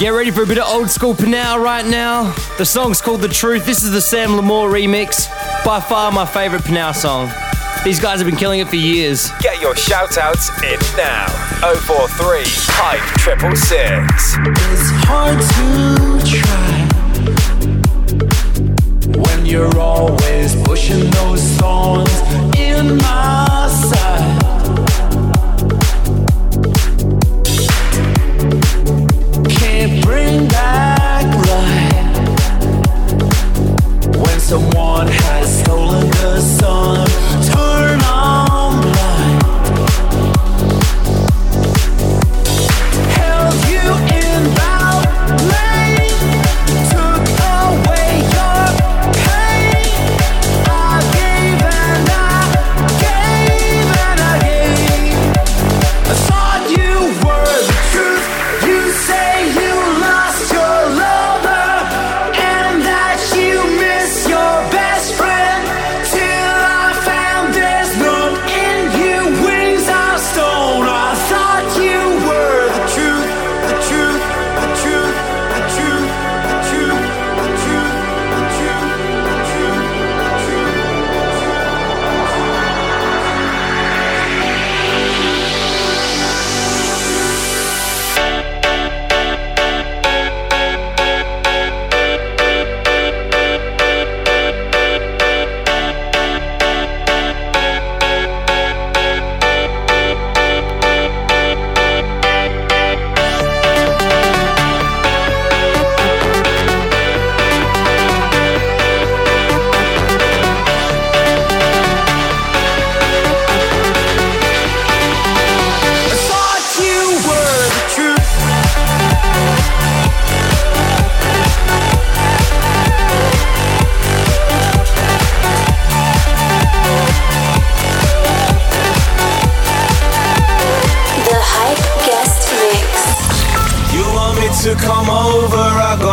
Get ready for a bit of old school Pinal right now. The song's called The Truth. This is the Sam Lamore remix. By far my favourite Pinal song. These guys have been killing it for years. Get your shout-outs in now. 043 Hype 666. It's hard to try when you're always pushing those thorns in my side.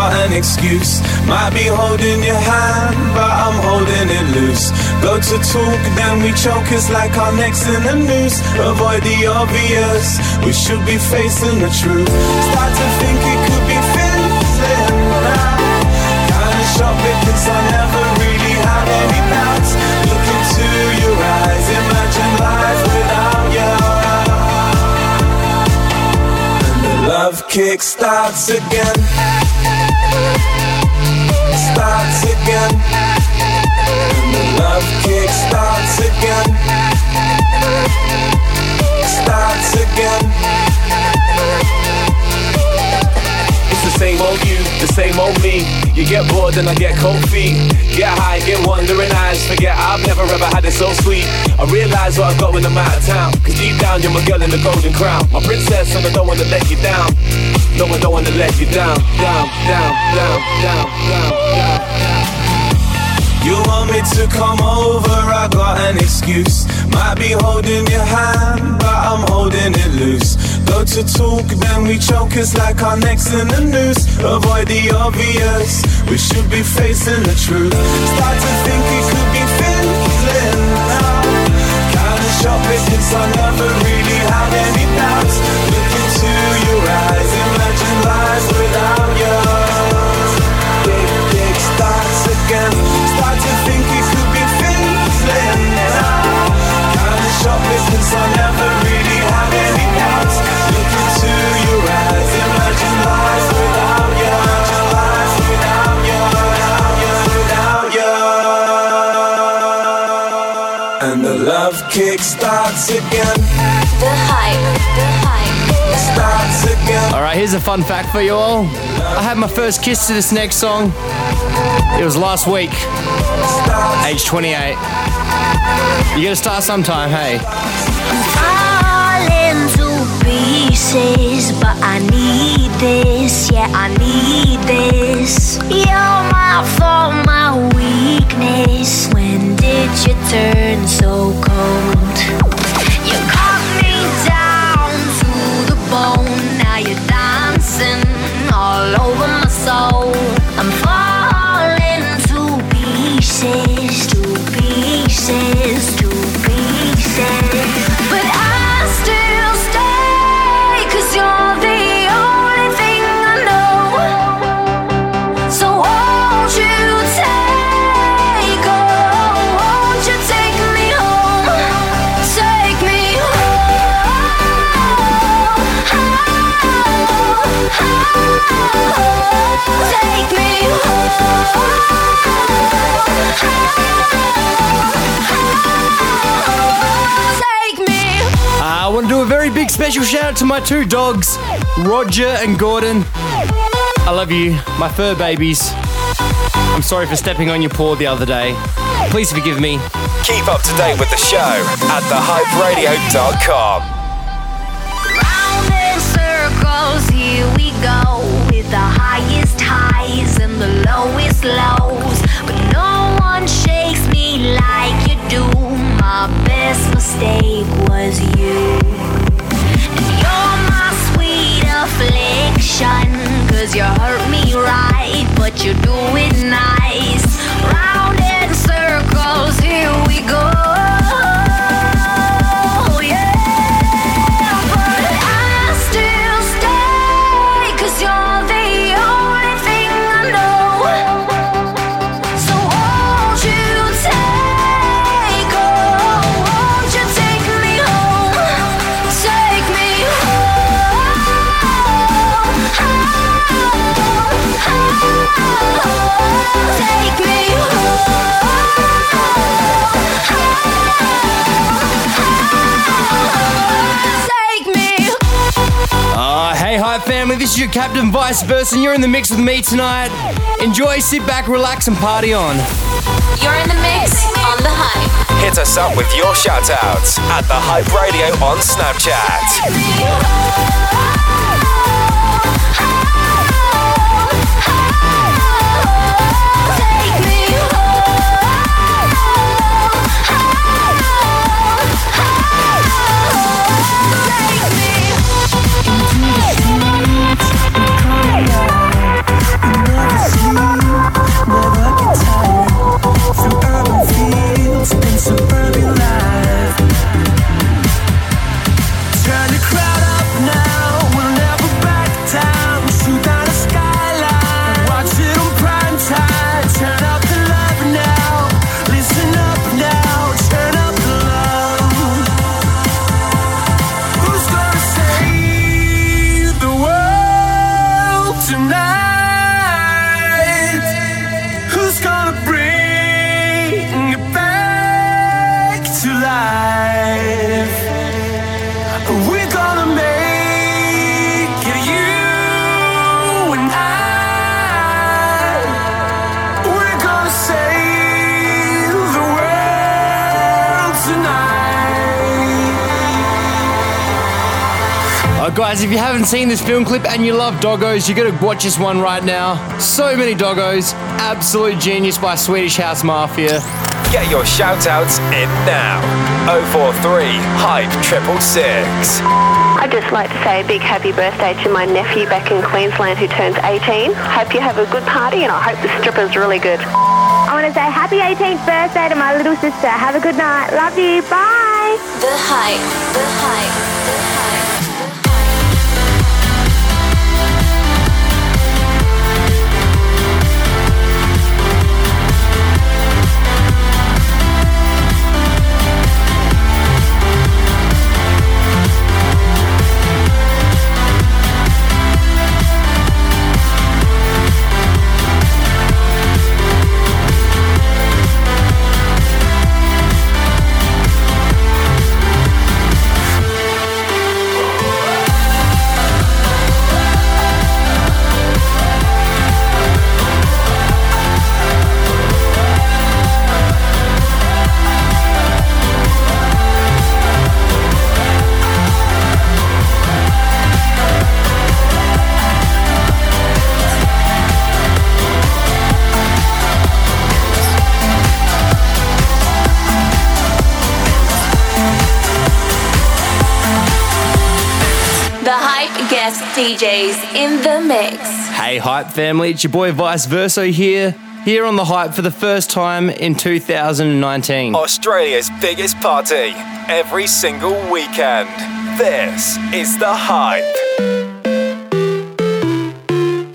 for an excuse. Might be holding your hand, but I'm holding it loose. Go to talk, then we choke, it's like our necks in a noose. Avoid the obvious, we should be facing the truth. Start to think it could be fizzing now. Kinda shocked because I never really had any doubts. Look into your eyes, imagine life without you. Love kick starts again. Starts again. And the love kick starts again. Starts again. It's the same old you, the same old me. You get bored and I get cold feet. Get high, get wandering eyes. Forget I've never ever had it so sweet. I realise what I've got when I'm out of town. Cause deep down you're my girl in the golden crown. My princess and I don't wanna let you down. No, I don't wanna let you down. Down, down, down, down, down, down, down. You want me to come over, I got an excuse. Might be holding your hand, but I'm holding it loose. Go to talk, then we choke, it's like our necks in a noose. Avoid the obvious, we should be facing the truth. Start to think it could be fizzling now. Kinda shocked because I never really had any doubts. Look into your eyes, imagine life without you. Big, big starts again. Start to think it could be fizzling now. Kinda shocked because I never really had any doubts. Look into your eyes, imagine life without you. Imagine life without you, without you, without you. And the love kick starts again. The hype, the hype. Starts again. Alright, here's a fun fact for you all. I had my first kiss to this next song. It was last week. Age 28. You gotta start sometime, hey. Pieces, but I need this, yeah, I need this. You're my fault, my weakness. When did you turn so cold? You cut me down to the bone. Now you're dancing all over my soul. I'm falling to pieces, to pieces, to pieces. But I still stay. You're the only thing I know. So won't you take, oh, won't you take me home? Take me home, oh, oh, take me home, oh, oh. I want to do a very big special shout out to my two dogs, Roger and Gordon. I love you, my fur babies. I'm sorry for stepping on your paw the other day. Please forgive me. Keep up to date with the show at thehyperadio.com. Round in circles, here we go, with the highest highs and the lowest lows. But no one shakes me like you do. My best mistake was you. And you're my sweet affliction. Cause you hurt me right, but you do it nice. Round in circles, here we go. Family, this is your captain, Vyce Verso, and you're in the mix with me tonight. Enjoy, sit back, relax, and party on. You're in the mix on The Hype. Hit us up with your shout outs at The Hype Radio on Snapchat. Take me home. tonight? Who's gonna bring it back to life? We're gonna make it, you and I. We're gonna save the world tonight. Alright guys, if you haven't seen this film clip and you love doggos, you gotta watch this one right now. So many doggos. Absolute genius by Swedish House Mafia. Get your shout-outs in now. 043 Hype 666. I'd just like to say a big happy birthday to my nephew back in Queensland who turns 18. Hope you have a good party and I hope the stripper's really good. I want to say happy 18th birthday to my little sister. Have a good night. Love you. Bye. The Hype. The Hype. The Hype. DJs in the mix. Hey Hype family, it's your boy Vyce Verso here on The Hype for the first time in 2019. Australia's biggest party, every single weekend. This is The Hype.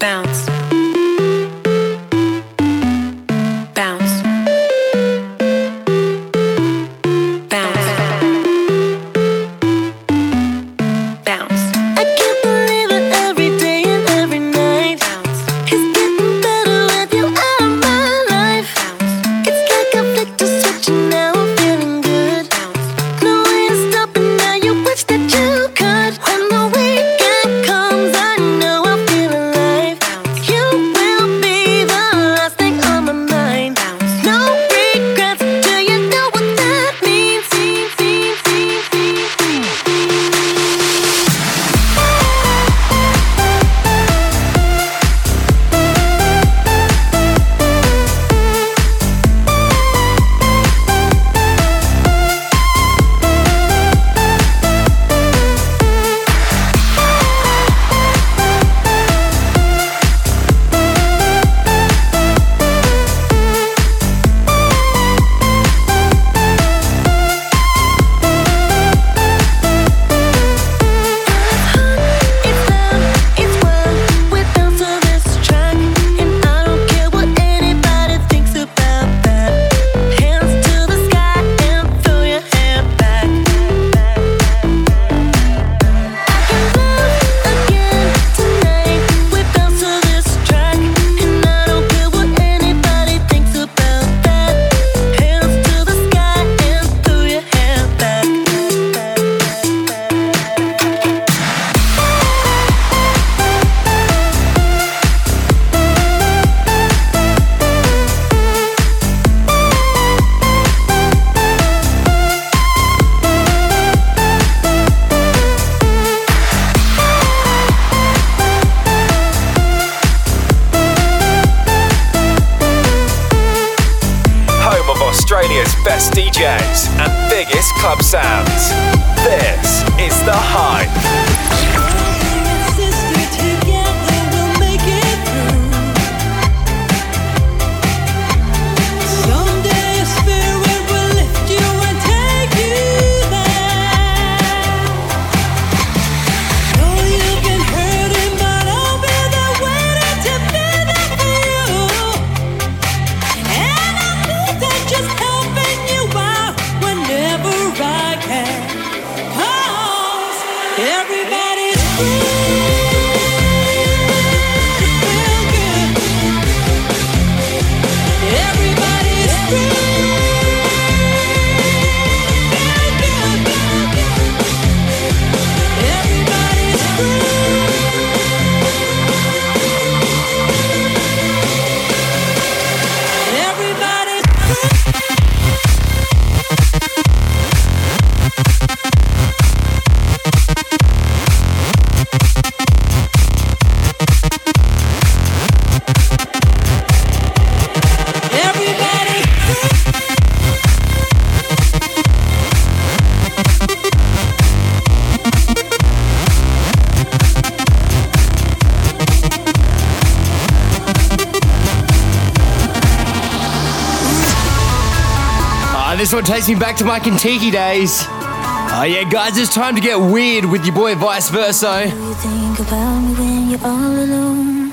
Bounce. Everybody This one takes me back to my Kentucky days. Oh yeah, guys, it's time to get weird with your boy Vyce Verso. You think about me when you're all alone.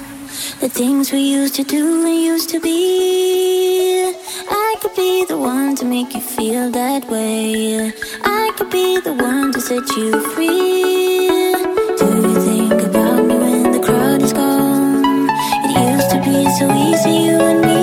The things we used to do and used to be. I could be the one to make you feel that way. I could be the one to set you free. Do you think about me when the crowd is gone? It used to be so easy, you and me.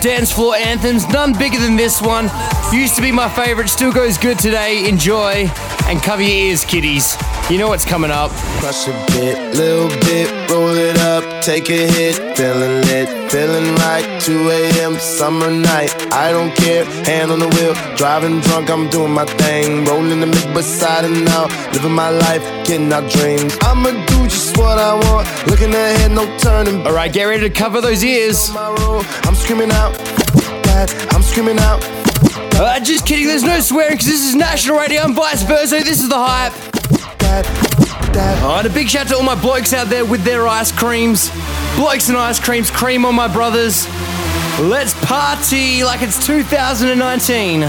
Dance floor anthems, none bigger than this one. Used to be my favourite, still goes good today. Enjoy and cover your ears, kiddies. You know what's coming up. Crush a bit, little bit, roll it up, take a hit. Feeling it, feeling right. 2 a.m. summer night. I don't care, hand on the wheel, driving drunk. I'm doing my thing, rolling the mid but siding out, living my life, getting our dreams. I'ma do just what I want, looking ahead, no turning. All right, get ready to cover those ears. I'm screaming out, I'm screaming out. Just kidding, there's no swearing because this is national radio. I'm Vyce Verso. This is The Hype. Oh, and a big shout to all my blokes out there with their ice creams. Blokes and ice creams, cream on my brothers. Let's party like it's 2019.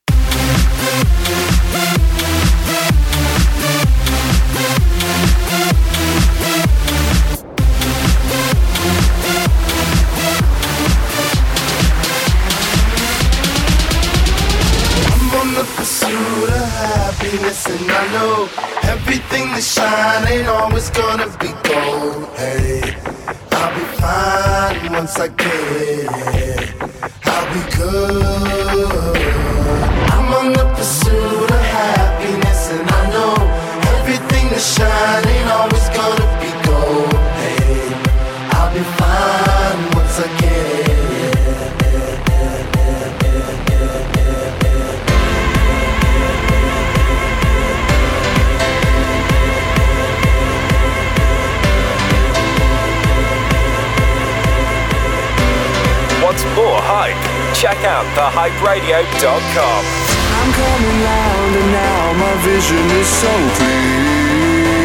And I know everything that shine ain't always gonna be gold. Hey, I'll be fine once I get it. I'll be good. I'm on the pursuit of happiness, and I know everything that shine ain't always gonna be gold. Hey, I'll be fine once I get it. What's more hype? Check out thehyperadio.com. I'm coming round and now my vision is so clear.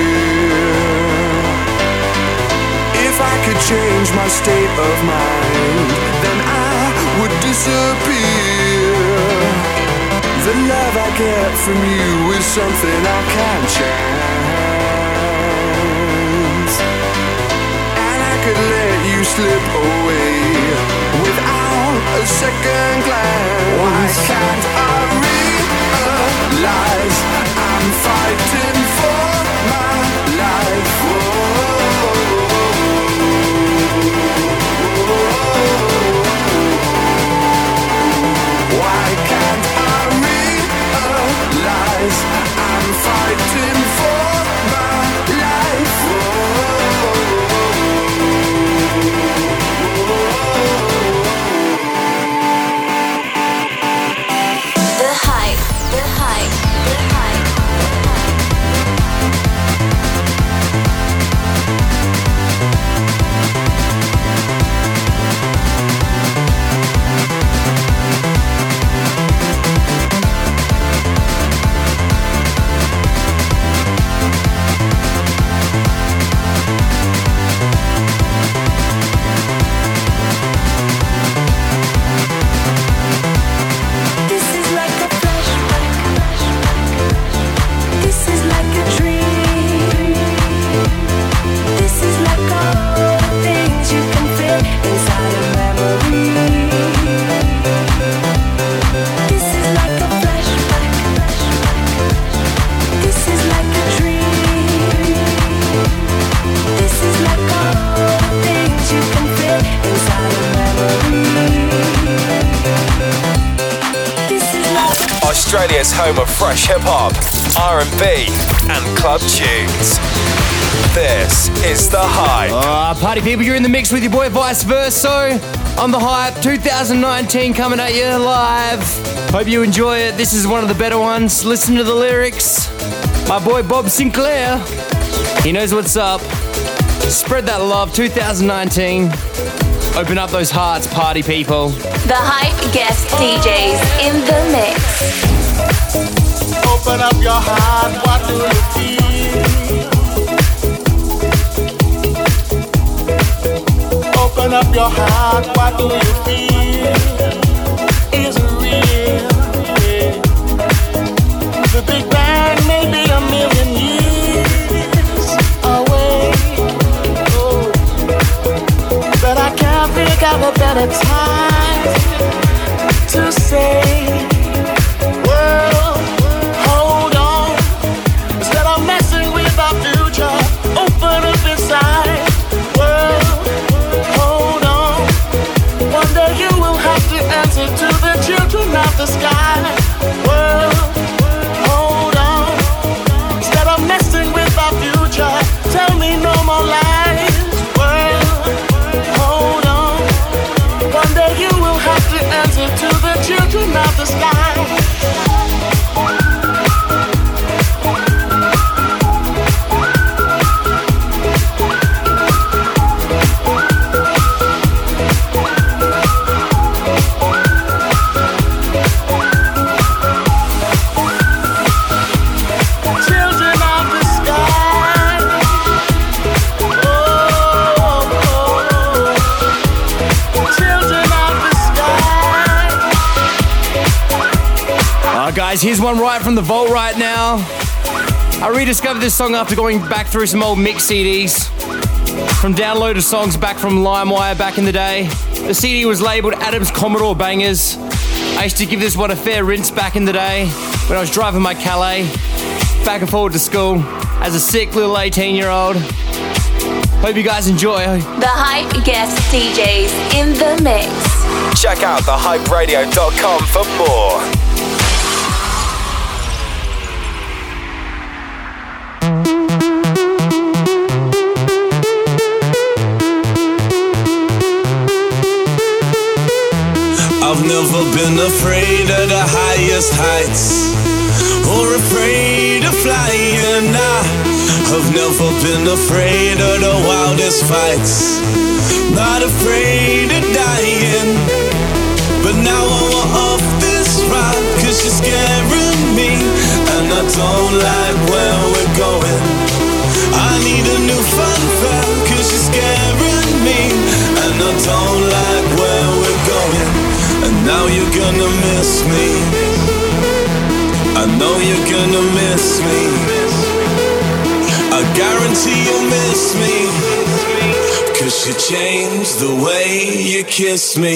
If I could change my state of mind, then I would disappear. The love I get from you is something I can't change, and I could let you slip away without a second glance. Why can't I realize I'm fighting for my life? Whoa. Why can't I realize I'm fighting for my life? Australia's home of fresh hip-hop, R&B and club tunes. This is The Hype. Party people, you're in the mix with your boy Vyce Verso on The Hype 2019 coming at you live. Hope you enjoy it. This is one of the better ones. Listen to the lyrics. My boy Bob Sinclair, he knows what's up. Spread that love 2019. Open up those hearts, party people. The Hype guest DJs in the mix. Open up your heart, what do you feel? Open up your heart, what do you feel? Is it real? Yeah. The Big Bang may be a million years away. Oh. But I can't think of a better time to say, world, hold on. Instead of messing with our future, open up inside. World, hold on. One day you will have to answer to the children of the sky. World, hold on. Instead of messing with our future, tell me no more lies. World, hold on. One day you guys. Here's one right from the vault right now. I rediscovered this song after going back through some old mix CDs from downloaded songs back from LimeWire back in the day. The CD was labelled Adam's Commodore Bangers. I used to give this one a fair rinse back in the day when I was driving my Calais back and forward to school as a sick little 18-year-old. Hope you guys enjoy. The Hype guest DJs in the mix. Check out thehyperadio.com for more. I've never been afraid of the highest heights or afraid of flying. I've never been afraid of the wildest fights, not afraid of dying. But now I want off this ride, 'cause you're scaring me, and I don't like where we're going. I need a new fun fact, 'cause you're scaring me, and I don't like where we're going. And now you're gonna miss me. I know you're gonna miss me. I guarantee you'll miss me, 'cause you changed the way you kiss me.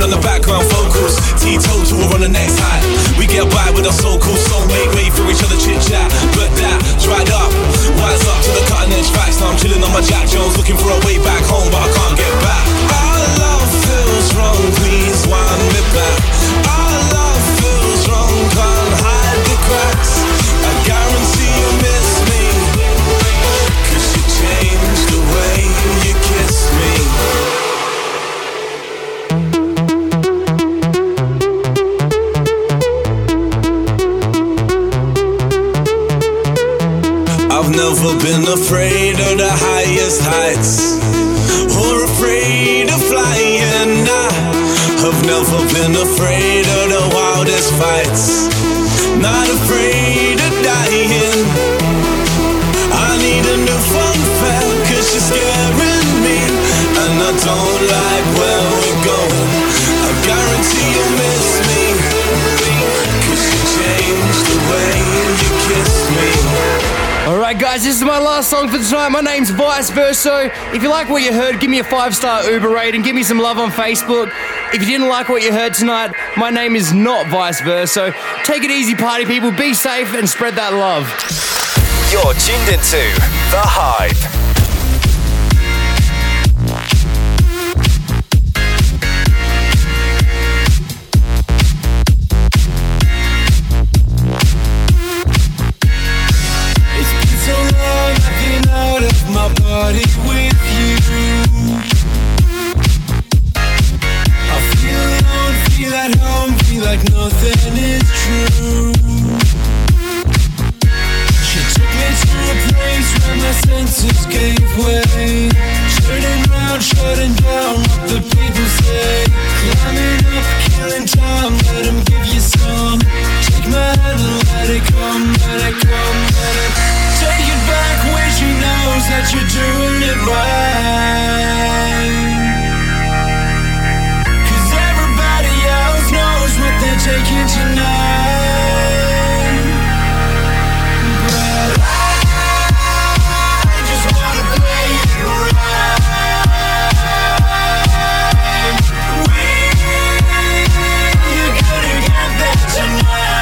On the background vocals, teetotal, we're on the next high. We get by with our so-called soulmate, wait for each other chit-chat. But that dried up, wise up to the cutting edge facts. Now I'm chilling on my Jack Jones, looking for a way back home, but I can't get back. Our love feels wrong, please wind me back. Our love feels wrong, can't hide the cracks. I guarantee you'll miss me, 'cause you changed the way you kissed me. I've never been afraid of the highest heights or afraid of flying. I've never been afraid of the wildest fights, not afraid of dying. I need a new fun fact, 'cause you're scaring me, and I don't like where we're going. I guarantee you'll miss me, 'cause you changed the way you kissed me. Alright guys, this is my last song for the time. My name's Vyce Verso. If you like what you heard, give me a 5-star Uber rating. Give me some love on Facebook. If you didn't like what you heard tonight, my name is not Vyce Verso. Take it easy, party people. Be safe and spread that love. You're tuned into The Hype. Party with you, I feel alone, feel at home, feel like nothing is true. She took me to a place where my senses gave way. Turning round, shutting down what the people say. Climbing up, killing time, let them give you some. Take my hand and let it come, let it come, let it take it back when she knows that you're doing it right. 'Cause everybody else knows what they're taking tonight. But I just wanna play it right. We're gonna get there tonight.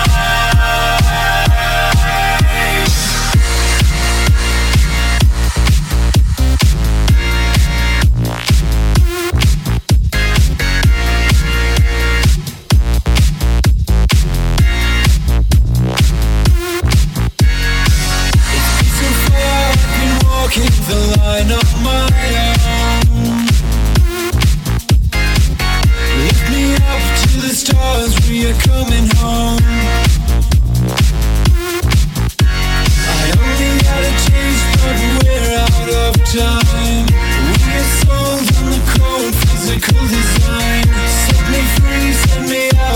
Set me free, set me out.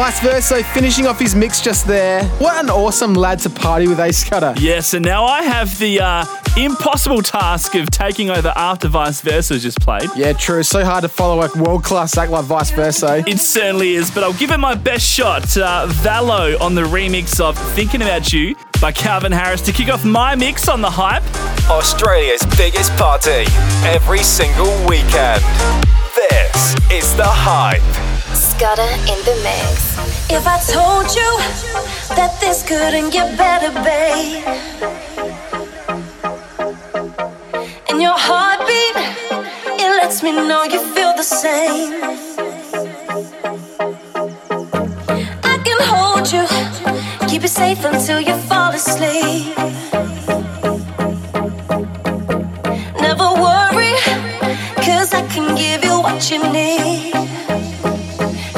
Vyce Verso finishing off his mix just there. What an awesome lad to party with, Scudder. Yes, and now I have the impossible task of taking over after Vyce Verso just played. Yeah, true. So hard to follow a world-class act like Vyce Verso. It certainly is, but I'll give it my best shot. Valo on the remix of Thinking About You by Calvin Harris to kick off my mix on The Hype. Australia's biggest party every single weekend. This is The Hype. Scudder in the mix. If I told you that this couldn't get better, babe, and your heartbeat, it lets me know you feel the same. I can hold you, keep you safe until you fall asleep. Never worry, cause I can give you what you need.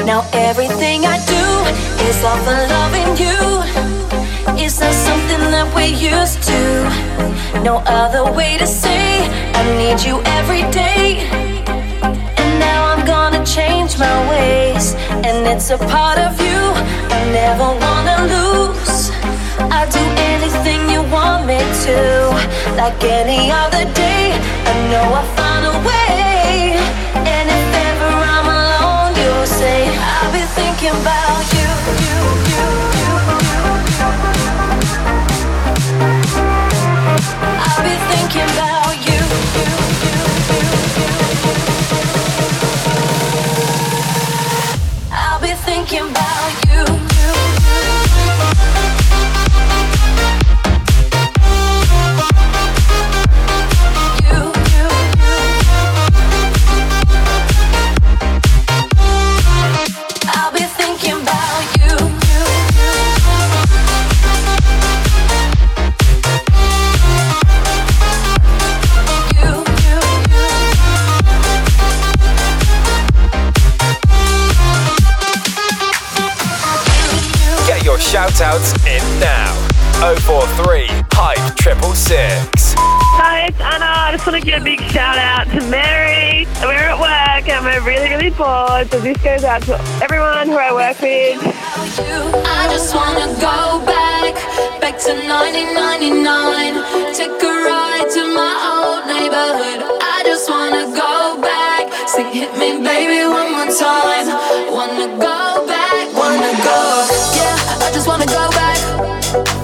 Now everything I do is all for loving you. It's not something that we're used to. No other way to say I need you every day. And now I'm gonna change my ways. And it's a part of you I never wanna lose. I'd do anything you want me to. Like any other day, I know I'll find a way. And if ever I'm alone, you'll say I'll be thinking about you, I'll be thinking about you. I'll be thinking about you. Shoutouts in now. 043 Hype 666. Hi, it's Anna. I just want to give a big shout out to Mary. We're at work and we're really, really bored. So this goes out to everyone who I work with. I just want to go back to 1999. Take a ride to my old neighborhood. I just want to go back. Sing Hit Me Baby one more time. Want to go back, want to go. Yeah. I just wanna go back,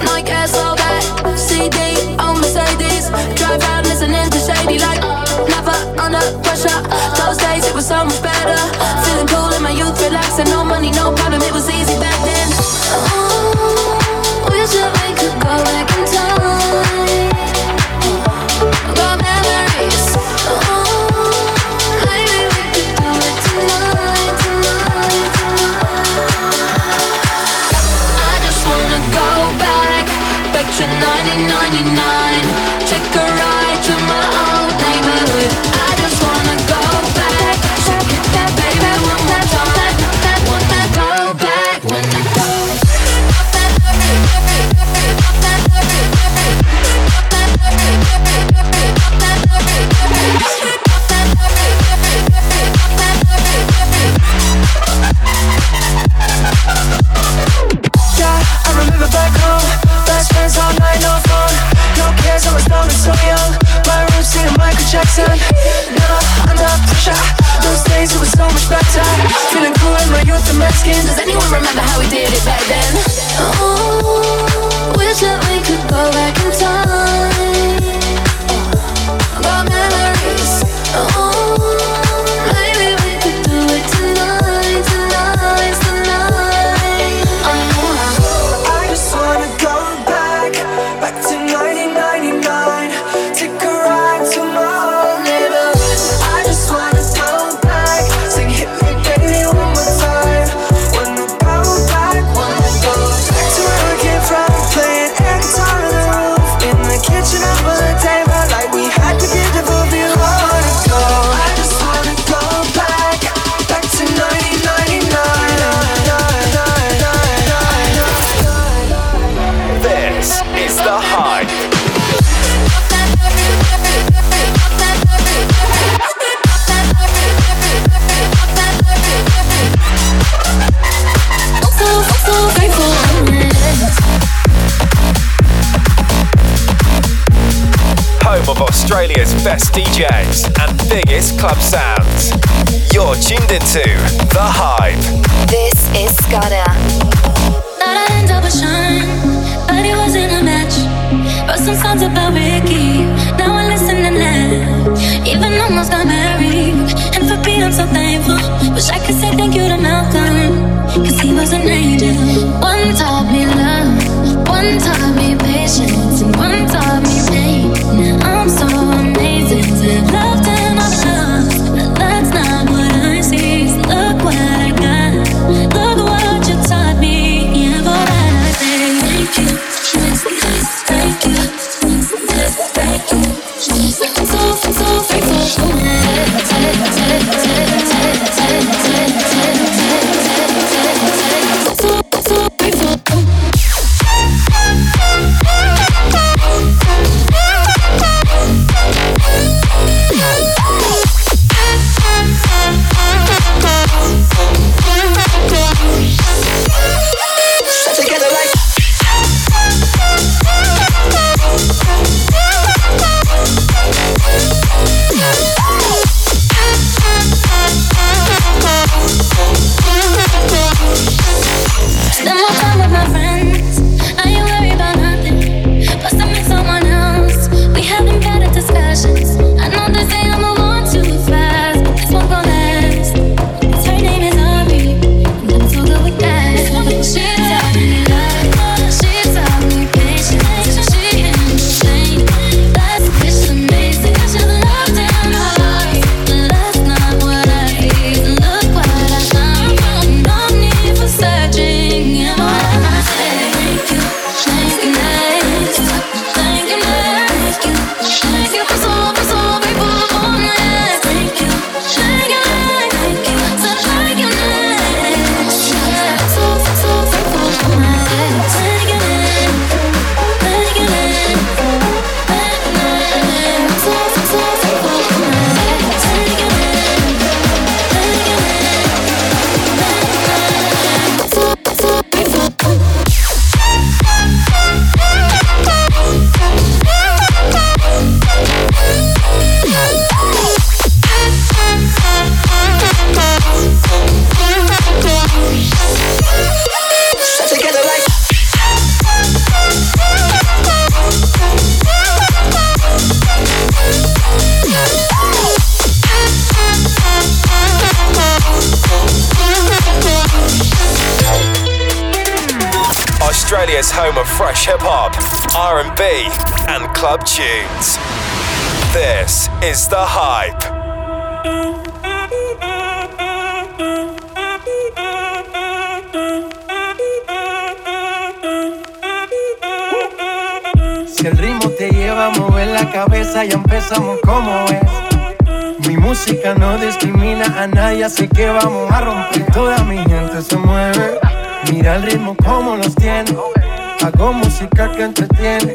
Mike ass all back, CD on Mercedes, drive out listening to Shady like never under pressure. Those days it was so much better, feeling cool in my youth, relaxing, no money, no problem, it was easy back then. Ooh, wish that we could go back in time. Got memories. Ooh, maybe we could do it tonight. To 1999, take a ride to my old neighborhood. I just wanna go back, so get that baby one more time. Wanna go back, wanna go. Up that hurry, hurry, hurry, up that hurry, hurry, up that hurry, hurry, hurry, up that hurry, hurry, up that hurry, hurry, hurry, up that hurry, hurry. Yeah, I remember back home. Best friends all night, no phone, no cares, I was dumb and so young. My room singing Michael Jackson, never under pressure. Those days it was so much better, feeling cool in my youth and my skin. Does anyone remember how we did it back then? Ooh, wish that we could go back in time. Got memories. Ooh, maybe we could do it tonight, tonight, tonight. I just wanna go Australia's best DJs and biggest club sounds. You're tuned into The Hype. This is Scudder. Thought I'd end up with Sean, but it wasn't a match. Wrote some songs about Ricky, now I listen and laugh. Even almost got married, and for P I'm so thankful. Wish I could say thank you to Malcolm, cause he was an angel. One taught me love, one taught me patience, and one taught me pain. Now I'm so amazing to love them. Home of fresh hip-hop, R&B and club tunes. This is The Hype. Si el ritmo te lleva a mover la cabeza, ya empezamos como es. Mi música no discrimina a nadie, así que vamos a romper. Toda mi gente se mueve, mira el ritmo como los tiene. Hago música que entretiene.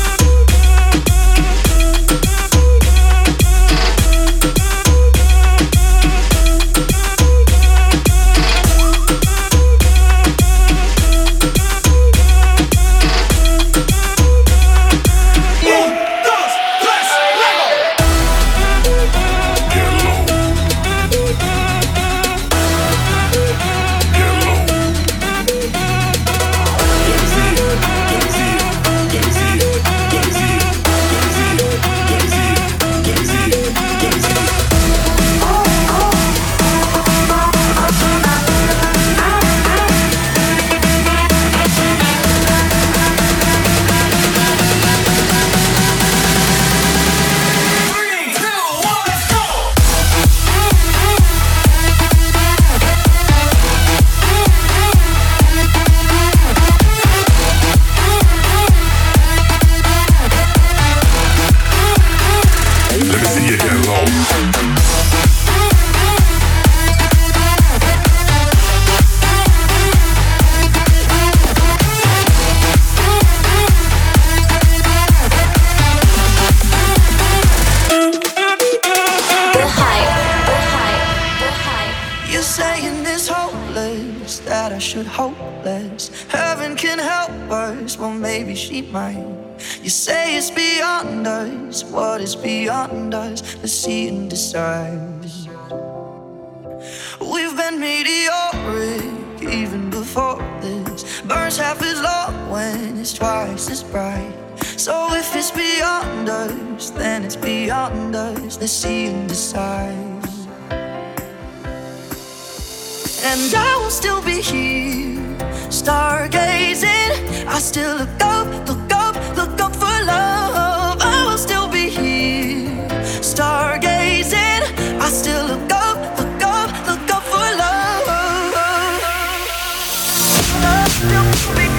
hopeless. Heaven can help us, well maybe she might. You say it's beyond us, what is beyond us? Let's see and decide. We've been meteoric even before this. Burns half as long when it's twice as bright. So if it's beyond us, then it's beyond us. Let's see and decide. And I will still be here, stargazing. I still look up, look up, look up for love. I will still be here, stargazing. I still look up, look up, look up for love. I'll still be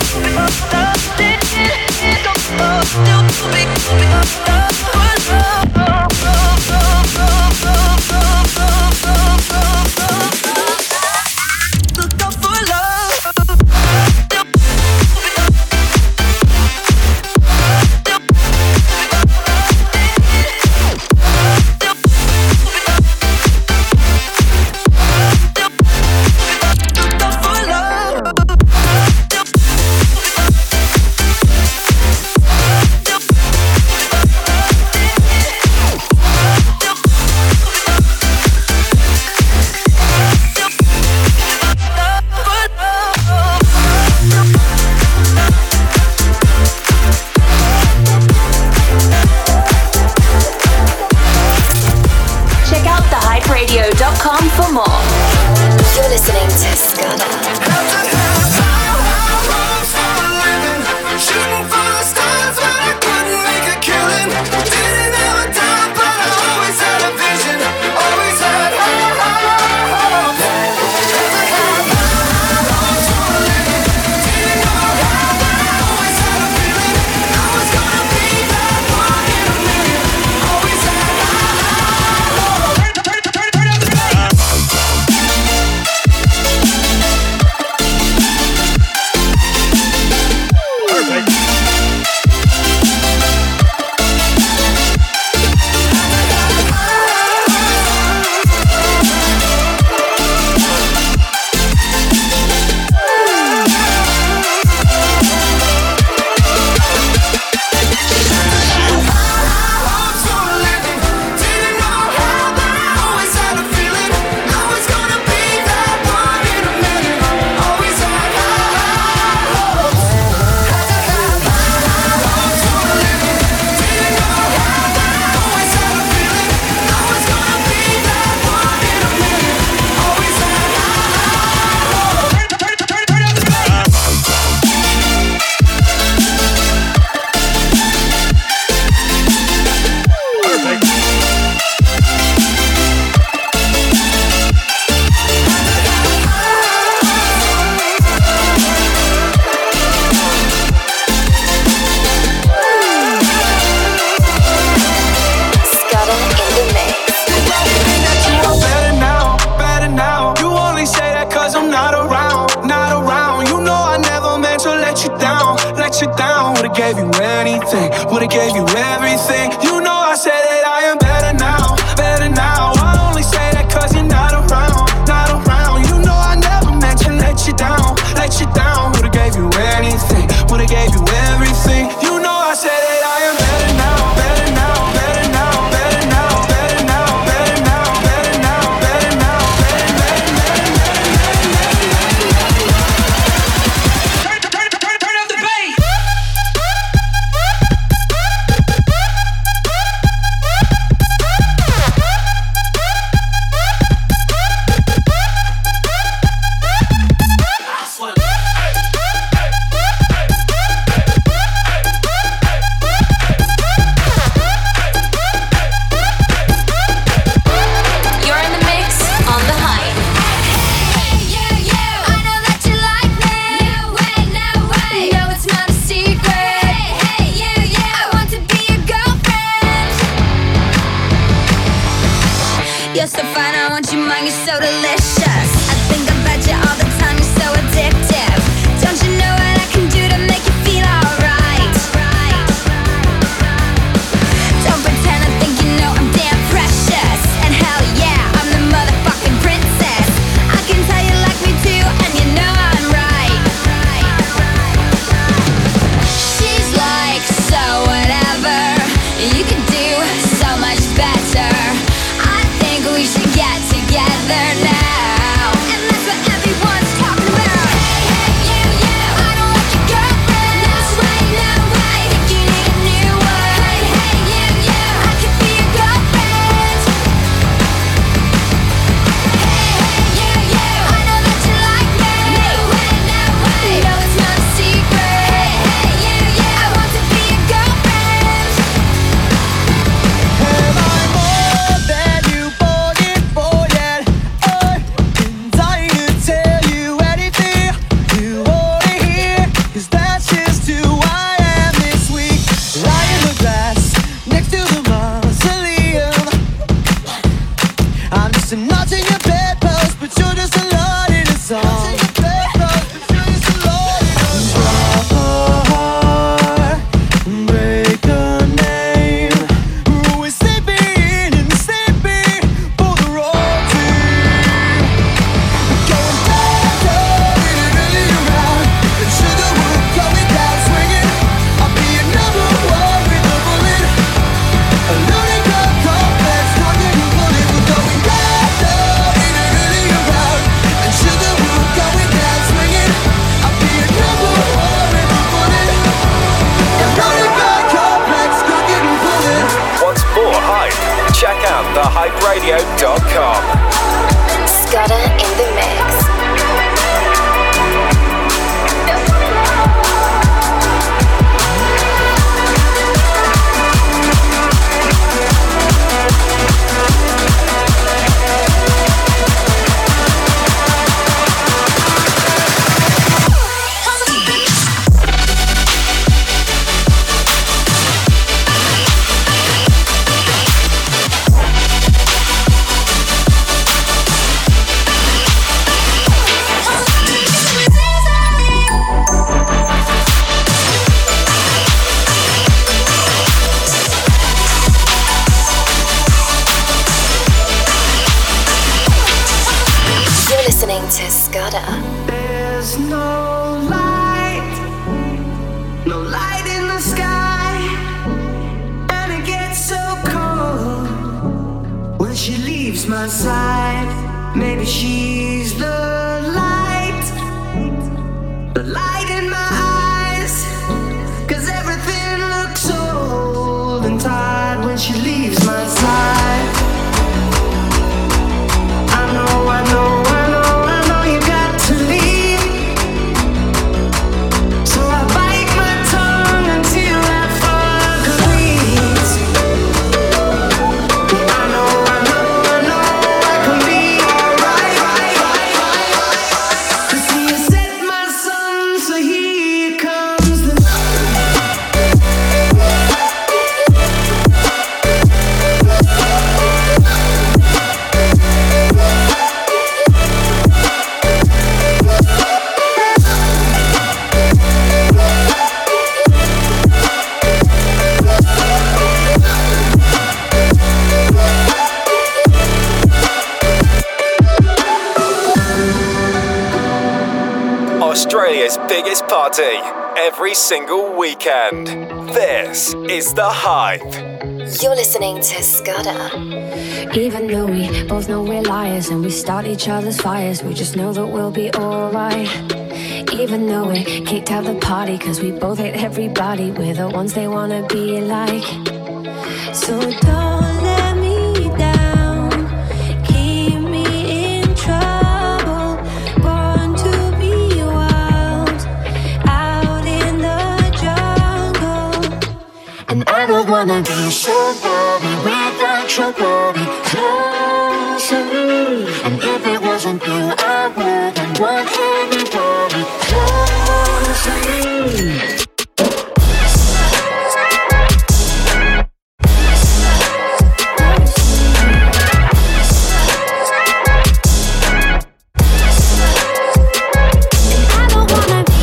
leaves my side. Maybe she's the light in my eyes. Cause everything looks old and tired when she leaves my side. I know you got to leave. So I bite my tongue until I fall complete. I know I can be alright. Cause he has set my sun, so here comes the Australia's biggest party every single weekend. This is The Hype. You're listening to Scudder. Even though we both know we're liars and we start each other's fires, we just know that we'll be alright. Even though we kicked out the party, cause we both hate everybody, we're the ones they wanna be like. So don't let me down, keep me in trouble, born to be wild, out in the jungle. And I don't wanna be somebody without your body closer. And if it wasn't you, I wouldn't want anybody closer. And I don't wanna be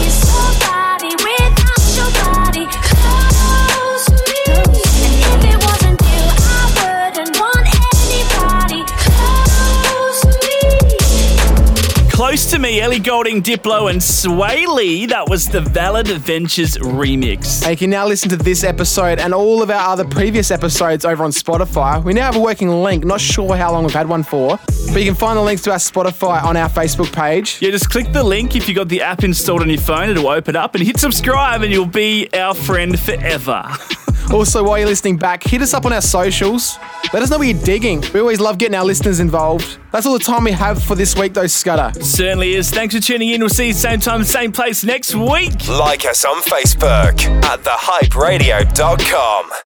somebody without your body close to me. And if it wasn't you, I wouldn't want anybody close to me. Close to Me, Ellie Goulding, Diplo and Swae Lee. That was the Valid Adventures remix. And you can now listen to this episode and all of our other previous episodes over on Spotify. We now have a working link, not sure how long we've had one for, but you can find the links to our Spotify on our Facebook page. Yeah, just click the link if you got the app installed on your phone. It'll open up and hit subscribe and you'll be our friend forever. Also, while you're listening back, hit us up on our socials. Let us know what you're digging. We always love getting our listeners involved. That's all the time we have for this week, though, Scudder. Certainly is. Thanks for tuning in. We'll see you same time, same place next week. Like us on Facebook at thehyperadio.com.